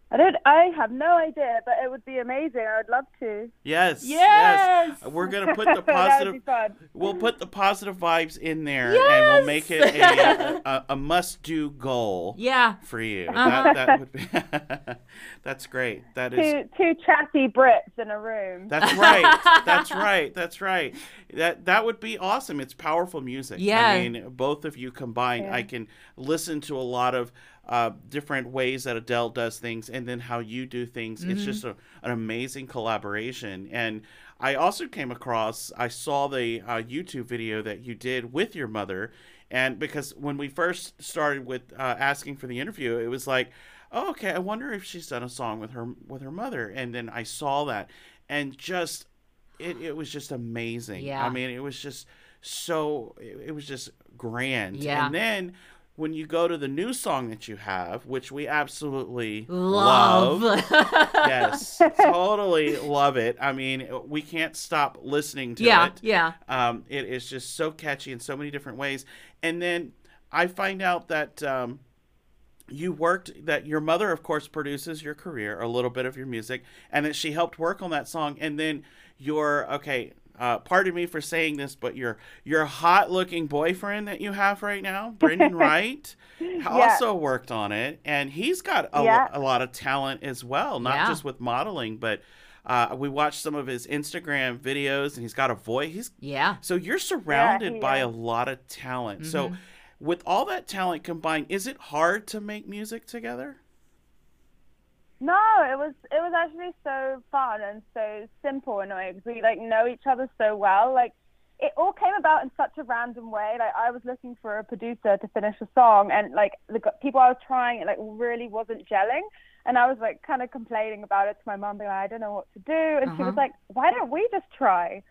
I don't. I have no idea, but it would be amazing. I would love to. Yes. Yes. yes. We're gonna put the positive. We'll put the positive vibes in there, yes! and we'll make it a, a, a must-do goal. Yeah. For you, uh-huh. that, that would be. That's great. That two, is two chatty Brits in a room. That's right. That's right. That's right. That that would be awesome. It's powerful music. Yeah. I mean, both of you combined, yeah. I can listen to a lot of. Uh, different ways that Adele does things, and then how you do things. Mm-hmm. It's just a, an amazing collaboration. And I also came across, I saw the uh, YouTube video that you did with your mother. And because when we first started with uh, asking for the interview, it was like, oh, okay, I wonder if she's done a song with her, with her mother. And then I saw that, and just, it, it was just amazing. Yeah. I mean, it was just so it, it was just grand. Yeah. And then when you go to the new song that you have, which we absolutely love. love. Yes, totally love it. I mean, we can't stop listening to yeah, it. Yeah, yeah. Um, it is just so catchy in so many different ways. And then I find out that um, you worked, that your mother, of course, produces your career, a little bit of your music, and that she helped work on that song. And then your, okay, Uh, pardon me for saying this, but your your hot-looking boyfriend that you have right now, Brendan Wright, yeah. also worked on it, and he's got a, yeah. a lot of talent as well, not yeah. just with modeling, but uh, we watched some of his Instagram videos, and he's got a voice. He's, yeah. So you're surrounded yeah, by is. a lot of talent. Mm-hmm. So with all that talent combined, is it hard to make music together? No, it was it was actually so fun and so simple in a way, because we like know each other so well. Like, it all came about in such a random way. Like, I was looking for a producer to finish a song, and like the people I was trying it like really wasn't gelling, and I was like kind of complaining about it to my mum, being like, I don't know what to do, and uh-huh. she was like, why don't we just try?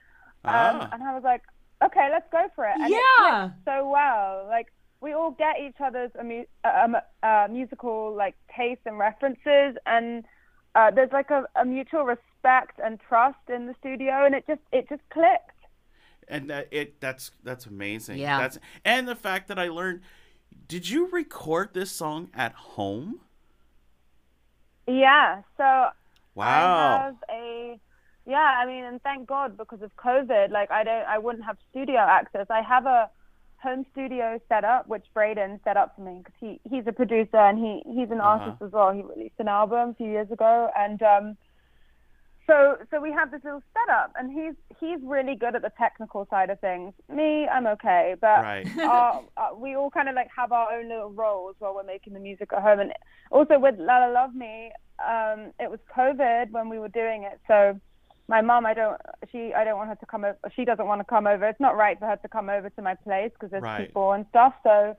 Ah. Um, and I was like, okay, let's go for it. And yeah, it clicked so well. Like, we all get each other's amu- um, uh, musical like tastes and references, and uh, there's like a, a mutual respect and trust in the studio, and it just it just clicked. And that, it that's that's amazing. Yeah. That's, and the fact that I learned, did you record this song at home? Yeah. So. Wow. I have a. Yeah, I mean, and thank God, because of COVID, like I don't, I wouldn't have studio access. I have a home studio set up, which Braden set up for me, because he he's a producer and he he's an uh-huh. artist as well. He released an album a few years ago, and um so so we have this little setup, and he's he's really good at the technical side of things. Me, I'm okay, but right. our, uh, we all kind of like have our own little roles while we're making the music at home. And also with La La Love Me, um it was COVID when we were doing it, so my mom, I don't. She, I don't want her to come over. She doesn't want to come over. It's not right for her to come over to my place because there's right. people and stuff. So,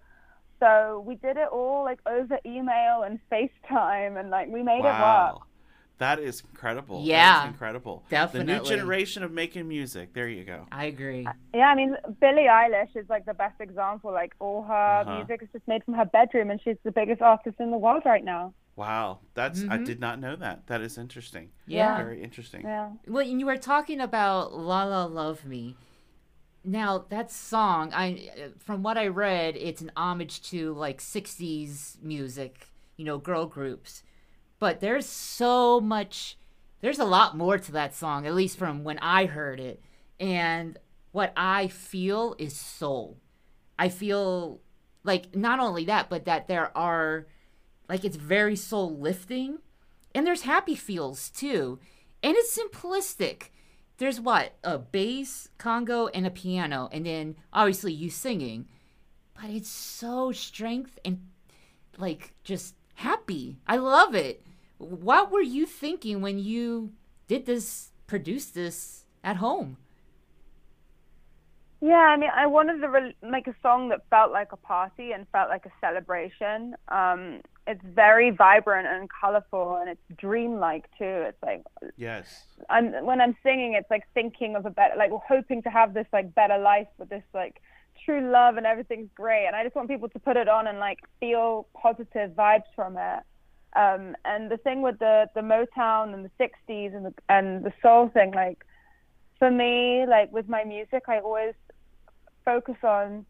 so we did it all like over email and FaceTime, and like we made wow. it work. That is incredible. Yeah, that is incredible. Definitely, the new generation of making music. There you go. I agree. Yeah, I mean, Billie Eilish is like the best example. Like, all her uh-huh. music is just made from her bedroom, and she's the biggest artist in the world right now. Wow, that's mm-hmm. I did not know that. That is interesting. Yeah. Very interesting. Yeah. Well, and you were talking about La La Love Me. Now, that song, I from what I read, it's an homage to like sixties music, you know, girl groups. But there's so much, there's a lot more to that song, at least from when I heard it. And what I feel is soul. I feel like not only that, but that there are like, it's very soul lifting, and there's happy feels too, and it's simplistic. There's what, a bass, congo, and a piano, and then obviously you singing, but it's so strength and like just happy. I love it. What were you thinking when you did this, produced this at home? Yeah, I mean, I wanted to re- make a song that felt like a party and felt like a celebration. Um, it's very vibrant and colorful, and it's dreamlike too. It's like, yes, I'm, when I'm singing, it's like thinking of a better, like hoping to have this like better life with this like true love, and everything's great. And I just want people to put it on and like feel positive vibes from it. Um, and the thing with the the Motown and the sixties and the, and the soul thing, like for me, like with my music, I always focus on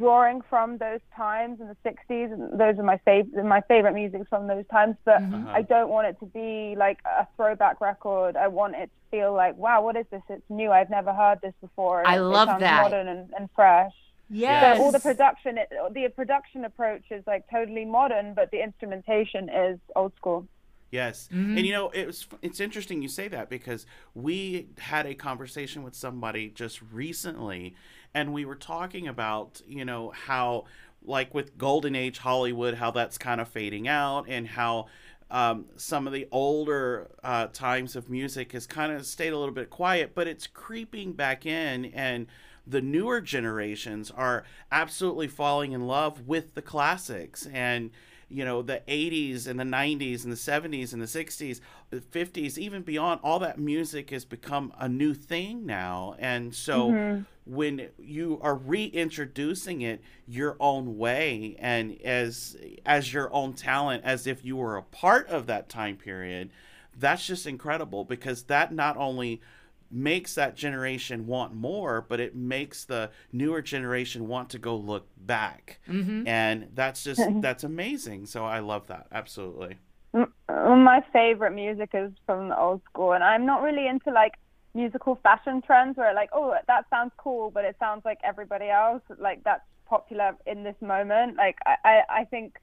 drawing from those times in the sixties, and those are my favorite my favorite music from those times, but mm-hmm. I don't want it to be like a throwback record. I want it to feel like, wow, what is this? It's new, I've never heard this before. I it, love it that modern and, and fresh. Yes. So all the production it, the production approach is like totally modern, but the instrumentation is old school. Yes. Mm-hmm. And, you know, it was, it's interesting you say that, because we had a conversation with somebody just recently, and we were talking about, you know, how like with Golden Age Hollywood, how that's kind of fading out, and how um, some of the older uh, times of music has kind of stayed a little bit quiet, but it's creeping back in. And the newer generations are absolutely falling in love with the classics, and you know, the eighties and the nineties and the seventies and the sixties, the fifties, even beyond, all that music has become a new thing now. And so mm-hmm. when you are reintroducing it your own way and as as your own talent, as if you were a part of that time period, that's just incredible, because that not only makes that generation want more, but it makes the newer generation want to go look back. Mm-hmm. And that's just, that's amazing. So I love that. Absolutely. My favorite music is from the old school, and I'm not really into like musical fashion trends where like, oh, that sounds cool, but it sounds like everybody else. Like that's popular in this moment. Like I, I, I think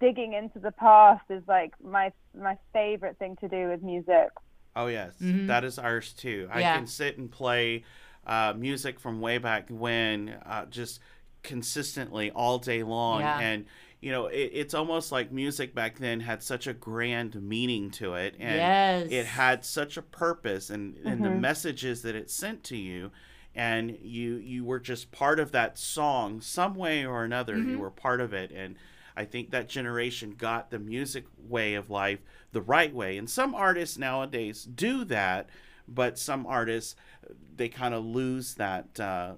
digging into the past is like my, my favorite thing to do with music. Oh, yes. Mm-hmm. That is ours, too. Yeah. I can sit and play uh, music from way back when uh, just consistently all day long. Yeah. And, you know, it, it's almost like music back then had such a grand meaning to it. And yes. it had such a purpose and, and mm-hmm. the messages that it sent to you. And you, you were just part of that song some way or another. Mm-hmm. You were part of it. And I think that generation got the music way of life the right way. And some artists nowadays do that, but some artists, they kind of lose that uh,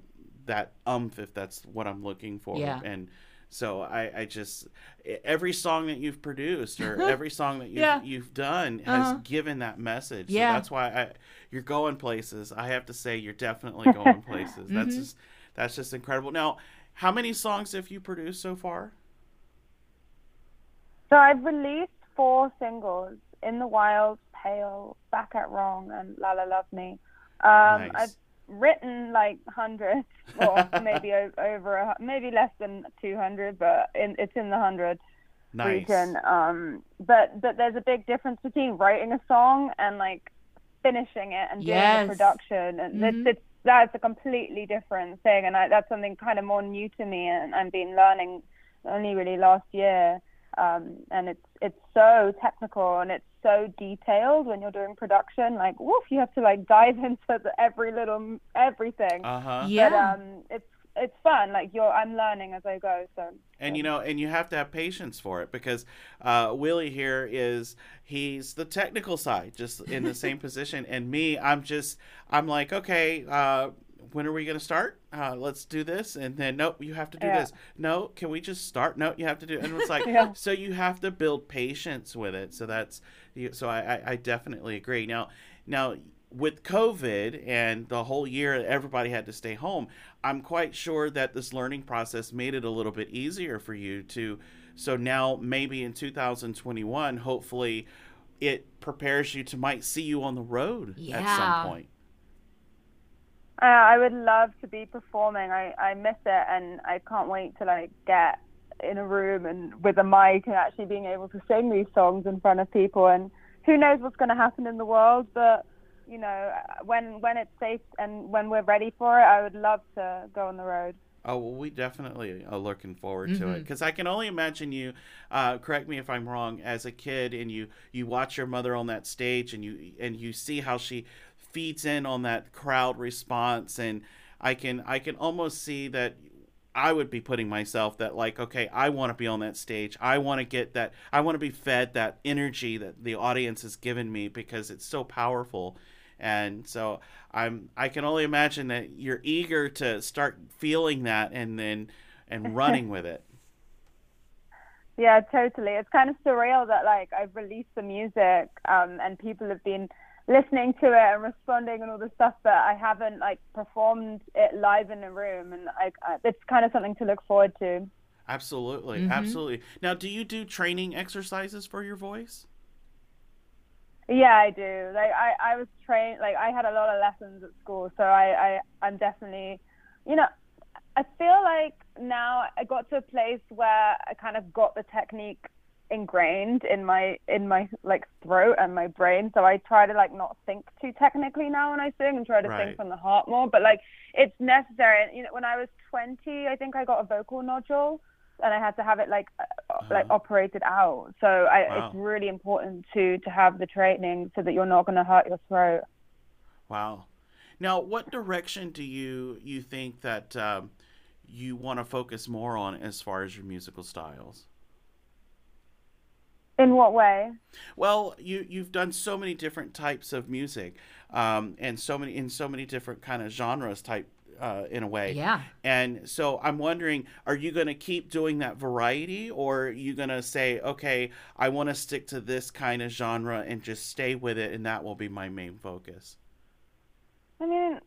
that umph, if that's what I'm looking for. Yeah. And so I, I just, every song that you've produced or every song that you've, yeah. you've done has uh-huh. given that message. Yeah. So that's why I, you're going places. I have to say you're definitely going places. Mm-hmm. That's just, that's just incredible. Now, how many songs have you produced so far? So I've released four singles, In the Wild, Pale, Back at Wrong, and La La Love Me. Um, nice. I've written like hundreds, or maybe over, a, maybe less than two hundred, but in, it's in the hundred nice. region. Um, but, but there's a big difference between writing a song and like finishing it and doing yes. the production. And mm-hmm. it's, it's, that's a completely different thing. And I, that's something kind of more new to me, and I've been learning only really last year. Um, and it's it's so technical and it's so detailed when you're doing production. Like, woof, you have to like dive into the, every little everything. Uh-huh. Yeah. But, um, it's it's fun. Like you're, I'm learning as I go. So. And you know, and you have to have patience for it, because uh, Willie here is he's the technical side, just in the same position, and me, I'm just I'm like, okay. Uh, when are we going to start? Uh, let's do this. And then, nope, you have to do yeah. this. No, can we just start? No, you have to do it. And it's like, yeah. so you have to build patience with it. So that's, so I, I definitely agree. Now, now with COVID and the whole year, everybody had to stay home. I'm quite sure that this learning process made it a little bit easier for you to, so now maybe in two thousand twenty-one, hopefully it prepares you to might see you on the road yeah. at some point. Uh, I would love to be performing. I, I miss it, and I can't wait to like get in a room and with a mic and actually being able to sing these songs in front of people. And who knows what's going to happen in the world, but you know, when when it's safe and when we're ready for it, I would love to go on the road. Oh, well, we definitely are looking forward mm-hmm. to it, because I can only imagine you, uh, correct me if I'm wrong, as a kid, and you you watch your mother on that stage, and you and you see how she feeds in on that crowd response, and I can I can almost see that I would be putting myself that like, okay, I want to be on that stage, I want to get that, I want to be fed that energy that the audience has given me, because it's so powerful. And so I'm I can only imagine that you're eager to start feeling that and then and running with it. Yeah, totally. It's kind of surreal that like I've released the music um, and people have been listening to it and responding and all this stuff, but I haven't like performed it live in a room, and I, I, it's kind of something to look forward to. Absolutely. Mm-hmm. Absolutely. Now, do you do training exercises for your voice? Yeah, I do. Like I, I was trained, like I had a lot of lessons at school. So I, I, I'm definitely, you know, I feel like now I got to a place where I kind of got the technique ingrained in my in my like throat and my brain, so I try to like not think too technically now when I sing, and try to right. think from the heart more, but like it's necessary. And you know, when I was twenty, I think I got a vocal nodule, and I had to have it like uh-huh. like operated out, so I, wow. it's really important to to have the training so that you're not going to hurt your throat. Wow. Now, what direction do you you think that um, you want to focus more on as far as your musical styles? In what way? Well, you you've done so many different types of music, um, and so many in so many different kind of genres type uh, in a way. Yeah. And so I'm wondering, are you going to keep doing that variety, or are you going to say, okay, I want to stick to this kind of genre and just stay with it, and that will be my main focus? I mean,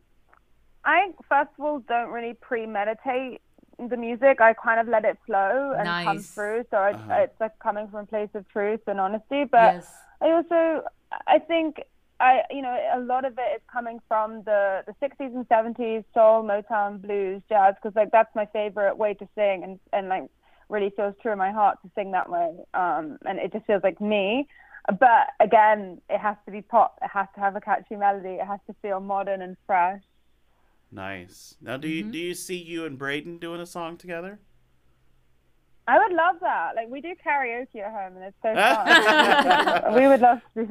I first of all don't really premeditate the music. I kind of let it flow and nice. come through. So I, uh-huh. it's like coming from a place of truth and honesty. But yes. I also, I think I, you know, a lot of it is coming from the, the sixties and seventies, soul, Motown, blues, jazz, because like that's my favorite way to sing, and, and like really feels true in my heart to sing that way. Um, and it just feels like me. But again, it has to be pop. It has to have a catchy melody. It has to feel modern and fresh. Nice. Now, do you mm-hmm. do you see you and Braden doing a song together? I would love that. Like, we do karaoke at home, and it's so fun. We would love to do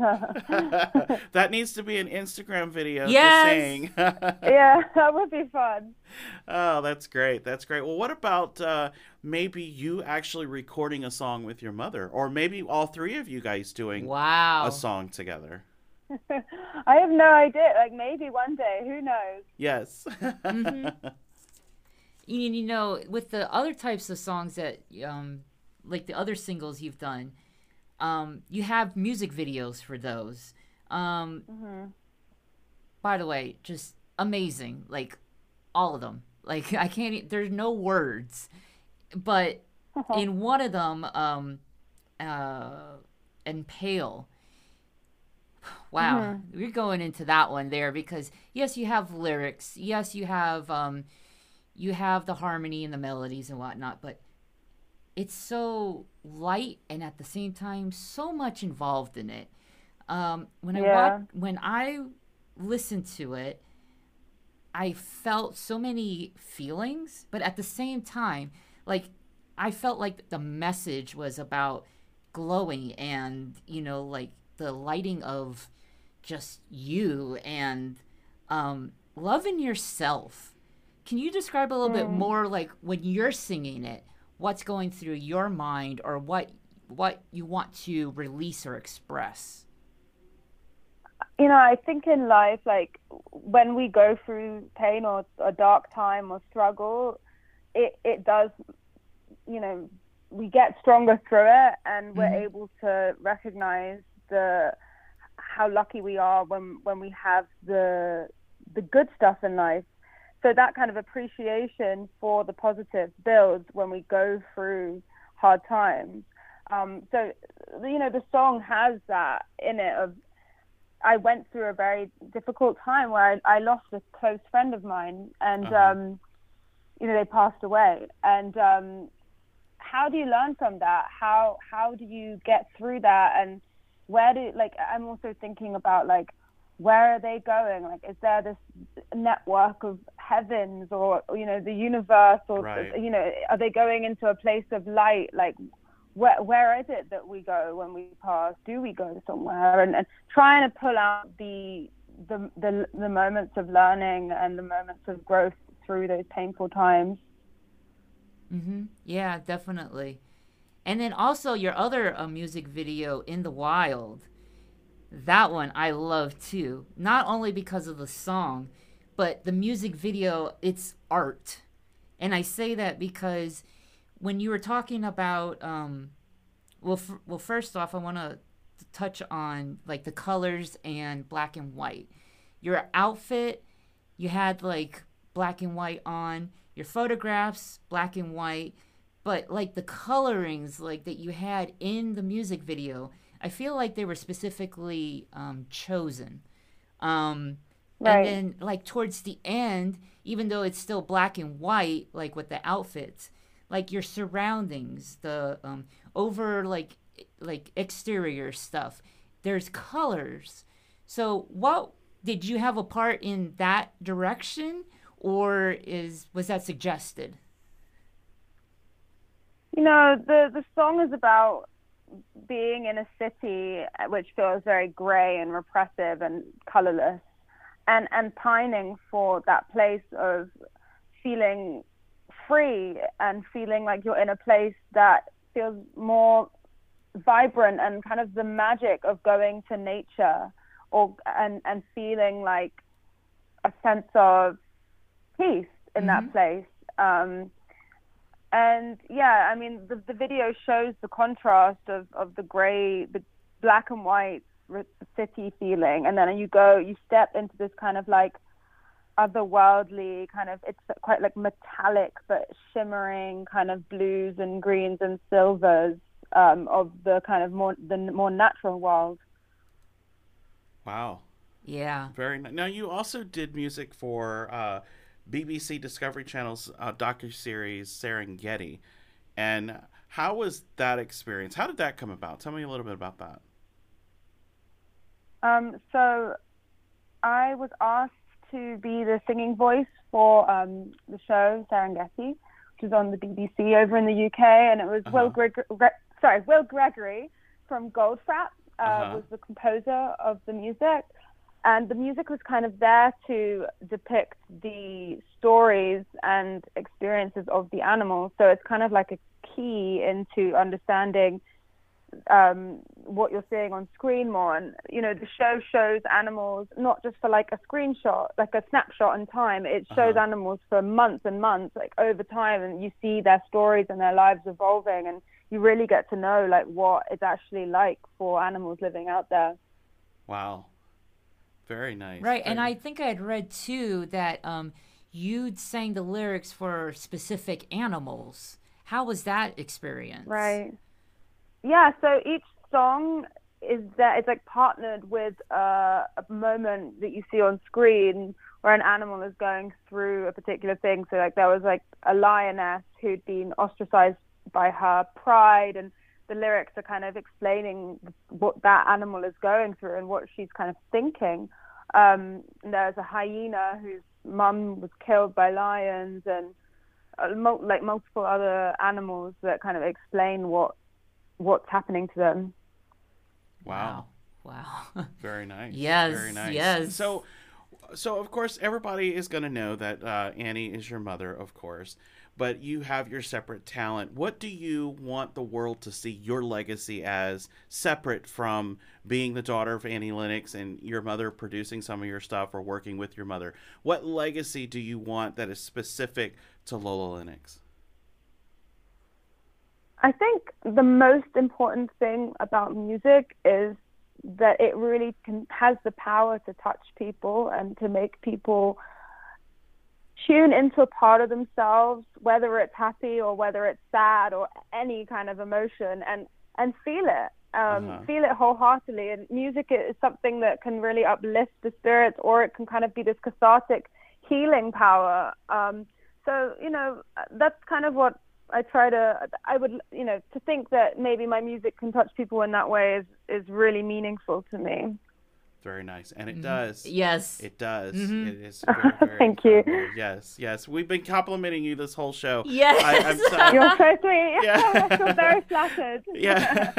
that. That needs to be an Instagram video. Yes. Just saying. Yeah, that would be fun. Oh, that's great. That's great. Well, what about uh, maybe you actually recording a song with your mother, or maybe all three of you guys doing wow. a song together? I have no idea. Like, maybe one day. Who knows? Yes. Mm-hmm. You, you know, with the other types of songs that, um, like the other singles you've done, um, you have music videos for those. Um, mm-hmm. By the way, just amazing. Like, all of them. Like, I can't, there's no words. But in one of them, um, uh, and Pale. Wow, mm-hmm. We're going into that one there because yes, you have lyrics, yes, you have um, you have the harmony and the melodies and whatnot, but it's so light and at the same time so much involved in it. Um, when yeah. I watch, when I listened to it, I felt so many feelings, but at the same time, like I felt like the message was about glowing and you know like. the lighting of just you and um, loving yourself. Can you describe a little mm. bit more, like when you're singing it, what's going through your mind or what what you want to release or express? You know, I think in life, like when we go through pain or a dark time or struggle, it, it does, you know, we get stronger through it and we're mm. able to recognize the how lucky we are when when we have the the good stuff in life. So that kind of appreciation for the positive builds when we go through hard times. Um, so you know the song has that in it of I went through a very difficult time where I, I lost a close friend of mine and uh-huh. um, you know they passed away and um, how do you learn from that? How how do you get through that? And where do, like, I'm also thinking about, like, where are they going? Like, is there this network of heavens or, you know, the universe or, right. you know, are they going into a place of light? Like, where where is it that we go when we pass? Do we go somewhere? And, and trying to pull out the, the, the, the moments of learning and the moments of growth through those painful times. Mm-hmm. Yeah, definitely. And then also your other uh, music video, In the Wild, that one I love too. Not only because of the song, but the music video, it's art. And I say that because when you were talking about, um, well, f- well, first off, I want to touch on like the colors and black and white. Your outfit, you had like black and white on. Your photographs, black and white. But like the colorings like that you had in the music video, I feel like they were specifically um, chosen. Um, right. And then like towards the end, even though it's still black and white, like with the outfits, like your surroundings, the um, over like like exterior stuff, there's colors. So what did you have a part in that direction or is was that suggested? You know, the, the song is about being in a city which feels very grey and repressive and colourless and, and pining for that place of feeling free and feeling like you're in a place that feels more vibrant and kind of the magic of going to nature, or and and feeling like a sense of peace in mm-hmm. that place. Um, and yeah, I mean, the, the video shows the contrast of, of the gray, the black and white city feeling. And then you go, you step into this kind of like otherworldly kind of, it's quite like metallic, but shimmering kind of blues and greens and silvers um, of the kind of more, the more natural world. Wow. Yeah. Very nice. Now, you also did music for uh, B B C Discovery Channel's uh, docuseries Serengeti. And how was that experience? How did that come about? Tell me a little bit about that. Um, so I was asked to be the singing voice for um, the show Serengeti, which is on the B B C over in the U K. And it was uh-huh. Will, Gre- Gre- sorry, Will Gregory from Goldfrapp uh, uh-huh. was the composer of the music. And the music was kind of there to depict the stories and experiences of the animals. So it's kind of like a key into understanding um, what you're seeing on screen more. And, you know, the show shows animals not just for like a screenshot, like a snapshot in time. It shows uh-huh. animals for months and months, like over time. And you see their stories and their lives evolving. And you really get to know like what it's actually like for animals living out there. Wow. Very nice. Right. Very... And I think I had read, too, that um, you'd sang the lyrics for specific animals. How was that experience? Right. Yeah. So each song is that it's like partnered with uh, a moment that you see on screen where an animal is going through a particular thing. So like there was like a lioness who'd been ostracized by her pride, and the lyrics are kind of explaining what that animal is going through and what she's kind of thinking. Um, there's a hyena whose mum was killed by lions, and uh, mul- like multiple other animals that kind of explain what what's happening to them. Wow! Wow! Wow. Very nice. Yes. Very nice. Yes. So, so of course, everybody is going to know that uh, Annie is your mother, of course. But you have your separate talent. What do you want the world to see your legacy as, separate from being the daughter of Annie Lennox and your mother producing some of your stuff or working with your mother? What legacy do you want that is specific to Lola Lennox? I think the most important thing about music is that it really can, has the power to touch people and to make people tune into a part of themselves, whether it's happy or whether it's sad or any kind of emotion, and, and feel it, um, uh-huh. feel it wholeheartedly. And music is something that can really uplift the spirits, or it can kind of be this cathartic healing power. Um, so, you know, that's kind of what I try to, I would, you know, to think that maybe my music can touch people in that way is, is really meaningful to me. Very nice. And it mm-hmm. does. Yes. It does. Mm-hmm. It is very, very Thank incredible. You. Yes. Yes. We've been complimenting you this whole show. Yes. I, I'm so... You're so sweet. Yeah. I feel very flattered. Yeah.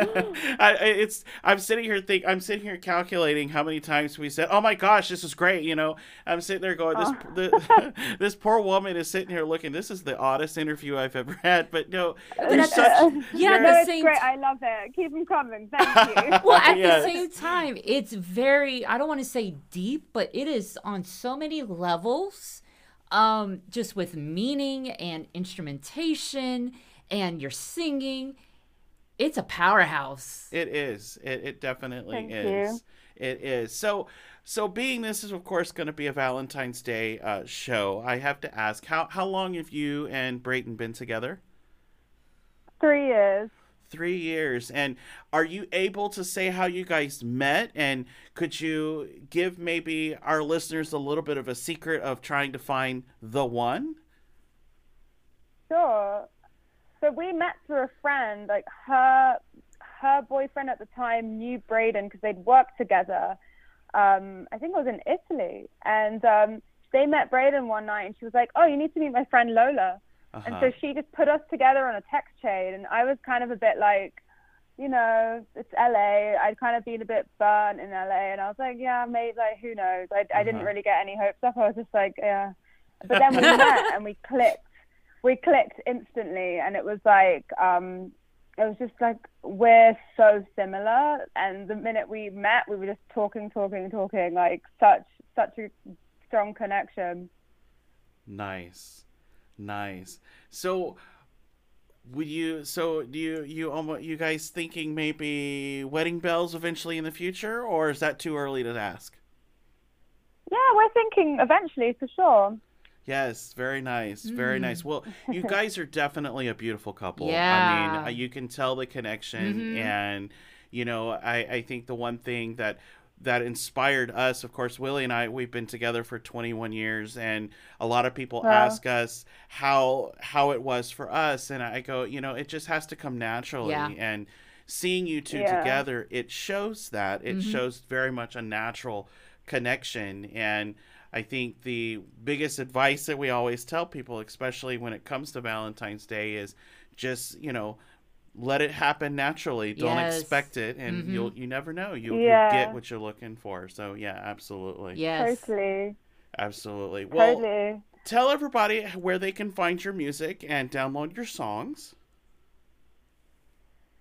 I, it's, I'm sitting here think I'm sitting here calculating how many times we said, oh my gosh, this is great. You know, I'm sitting there going, this, oh. the, this poor woman is sitting here looking, this is the oddest interview I've ever had. But no, you're such... Yeah, no, it's same... great. I love it. Keep them coming. Thank you. Well, at yes. the same time, it's very, I don't want to say deep, but it is on so many levels, um, just with meaning and instrumentation and your singing. It's a powerhouse. It is. It, it definitely Thank is. You. It is. So, so being this is, of course, going to be a Valentine's Day uh, show, I have to ask, how, how long have you and Brayton been together? Three years. Three years. And are you able to say how you guys met? And could you give maybe our listeners a little bit of a secret of trying to find the one? Sure. So we met through a friend. Like her, her boyfriend at the time knew Brayton because they'd worked together. Um, I think it was in Italy. And um, they met Brayton one night and she was like, oh, you need to meet my friend Lola. Uh-huh. And so she just put us together on a text chain, and I was kind of a bit like, you know, it's L A. I'd kind of been a bit burnt in L A, and I was like, yeah, maybe, like, who knows? I, uh-huh. I didn't really get any hopes up. I was just like, yeah. But then we met, and we clicked. We clicked instantly, and it was like, um, it was just like, we're so similar. And the minute we met, we were just talking, talking, talking, like such, such a strong connection. Nice. Nice. So would you, so do you, you almost, you guys thinking maybe wedding bells eventually in the future, or is that too early to ask? Yeah, we're thinking eventually for sure. Yes, very nice, very mm. nice. Well, you guys are definitely a beautiful couple. Yeah. I mean, you can tell the connection. Mm-hmm. And, you know, I, I think the one thing that that inspired us, of course, Willie and I, we've been together for twenty-one years, and a lot of people wow. ask us how how it was for us. And I go, you know, it just has to come naturally. Yeah. And seeing you two yeah. together, it shows that. It mm-hmm. shows very much a natural connection. And I think the biggest advice that we always tell people, especially when it comes to Valentine's Day, is just, you know, let it happen naturally. Don't yes. expect it. And mm-hmm. you'll, you never know. You'll, yeah. you'll get what you're looking for. So yeah, absolutely. Yes. Totally. Absolutely. Well, totally. Tell everybody where they can find your music and download your songs.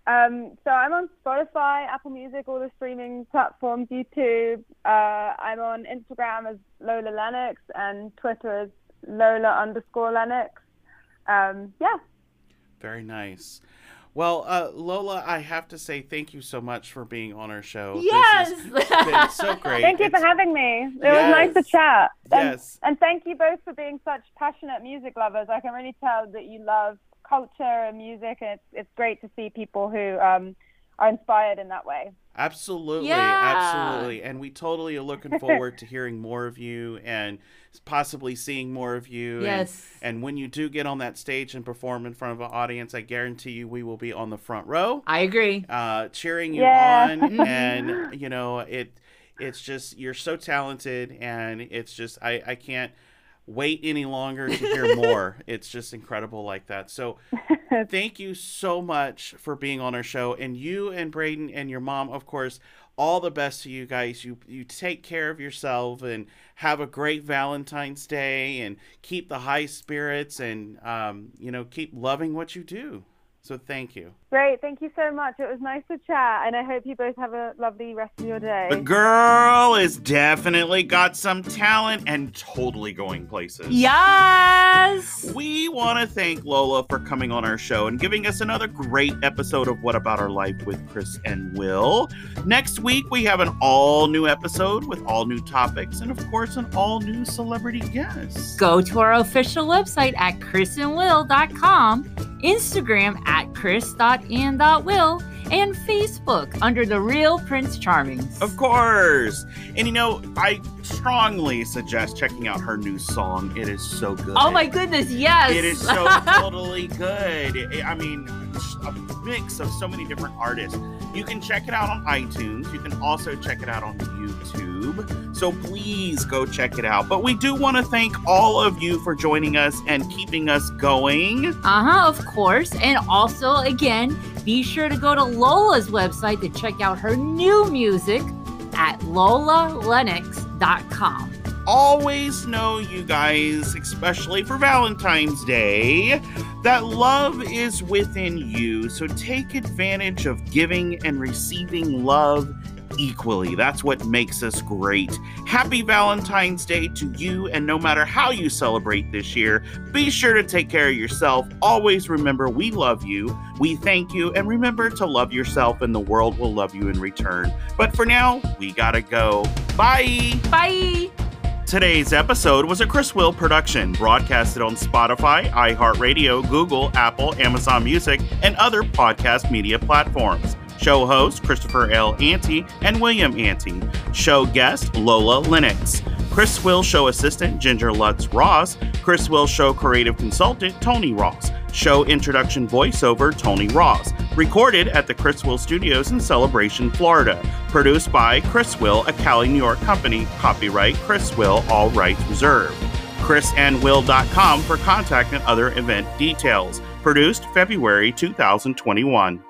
Um, so I'm on Spotify, Apple Music, all the streaming platforms, YouTube. Uh, I'm on Instagram as Lola Lennox and Twitter as Lola underscore Lennox. Um, yeah. Very nice. Well, uh, Lola, I have to say thank you so much for being on our show. Yes! This has been so great. Thank you it's... for having me. It yes. was nice to chat. And, yes. and thank you both for being such passionate music lovers. I can really tell that you love culture and music, and it's, it's great to see people who um are inspired in that way. Absolutely. Yeah. Absolutely. And we totally are looking forward to hearing more of you and possibly seeing more of you. Yes. And, and when you do get on that stage and perform in front of an audience, I guarantee you we will be on the front row. I agree. Uh, cheering you yeah. on. And, you know, it it's just, you're so talented, and it's just, I, I can't wait any longer to hear more. It's just incredible like that. So thank you so much for being on our show, and you and Braden and your mom, of course, all the best to you guys. You you take care of yourself and have a great Valentine's Day, and keep the high spirits, and um, you know, keep loving what you do. So thank you. Great. Thank you so much. It was nice to chat, and I hope you both have a lovely rest of your day. The girl has definitely got some talent and totally going places. Yes! We want to thank Lola for coming on our show and giving us another great episode of What About Our Life with Chris and Will. Next week, we have an all-new episode with all-new topics and, of course, an all-new celebrity guest. Go to our official website at chris and will dot com. Instagram at chris dot and dot will, and Facebook under The Real Prince Charming. Of course. And, you know, I strongly suggest checking out her new song. It is so good. Oh, my goodness, yes. It is so totally good. It, I mean, a mix of so many different artists. You can check it out on iTunes. You can also check it out on YouTube. So please go check it out. But we do want to thank all of you for joining us and keeping us going. Uh-huh, of course. And also, again, be sure to go to Lola's website to check out her new music at lola lennox dot com. Always know, you guys, especially for Valentine's Day, that love is within you. So take advantage of giving and receiving love equally. That's what makes us great. Happy Valentine's Day to you, and no matter how you celebrate this year, be sure to take care of yourself. Always remember, we love you, we thank you, and remember to love yourself, and the world will love you in return. But for now, we gotta go. Bye! Bye! Today's episode was a Chris Will production, broadcasted on Spotify, iHeartRadio, Google, Apple, Amazon Music, and other podcast media platforms. Show host Christopher L. Ante and William Ante. Show guest Lola Lennox. Chris Will Show assistant Ginger Lutz Ross. Chris Will Show creative consultant Tony Ross. Show introduction voiceover Tony Ross. Recorded at the Chris Will Studios in Celebration, Florida. Produced by Chris Will, a Cali, New York company. Copyright Chris Will, all rights reserved. chris and will dot com for contact and other event details. Produced February two thousand twenty-one.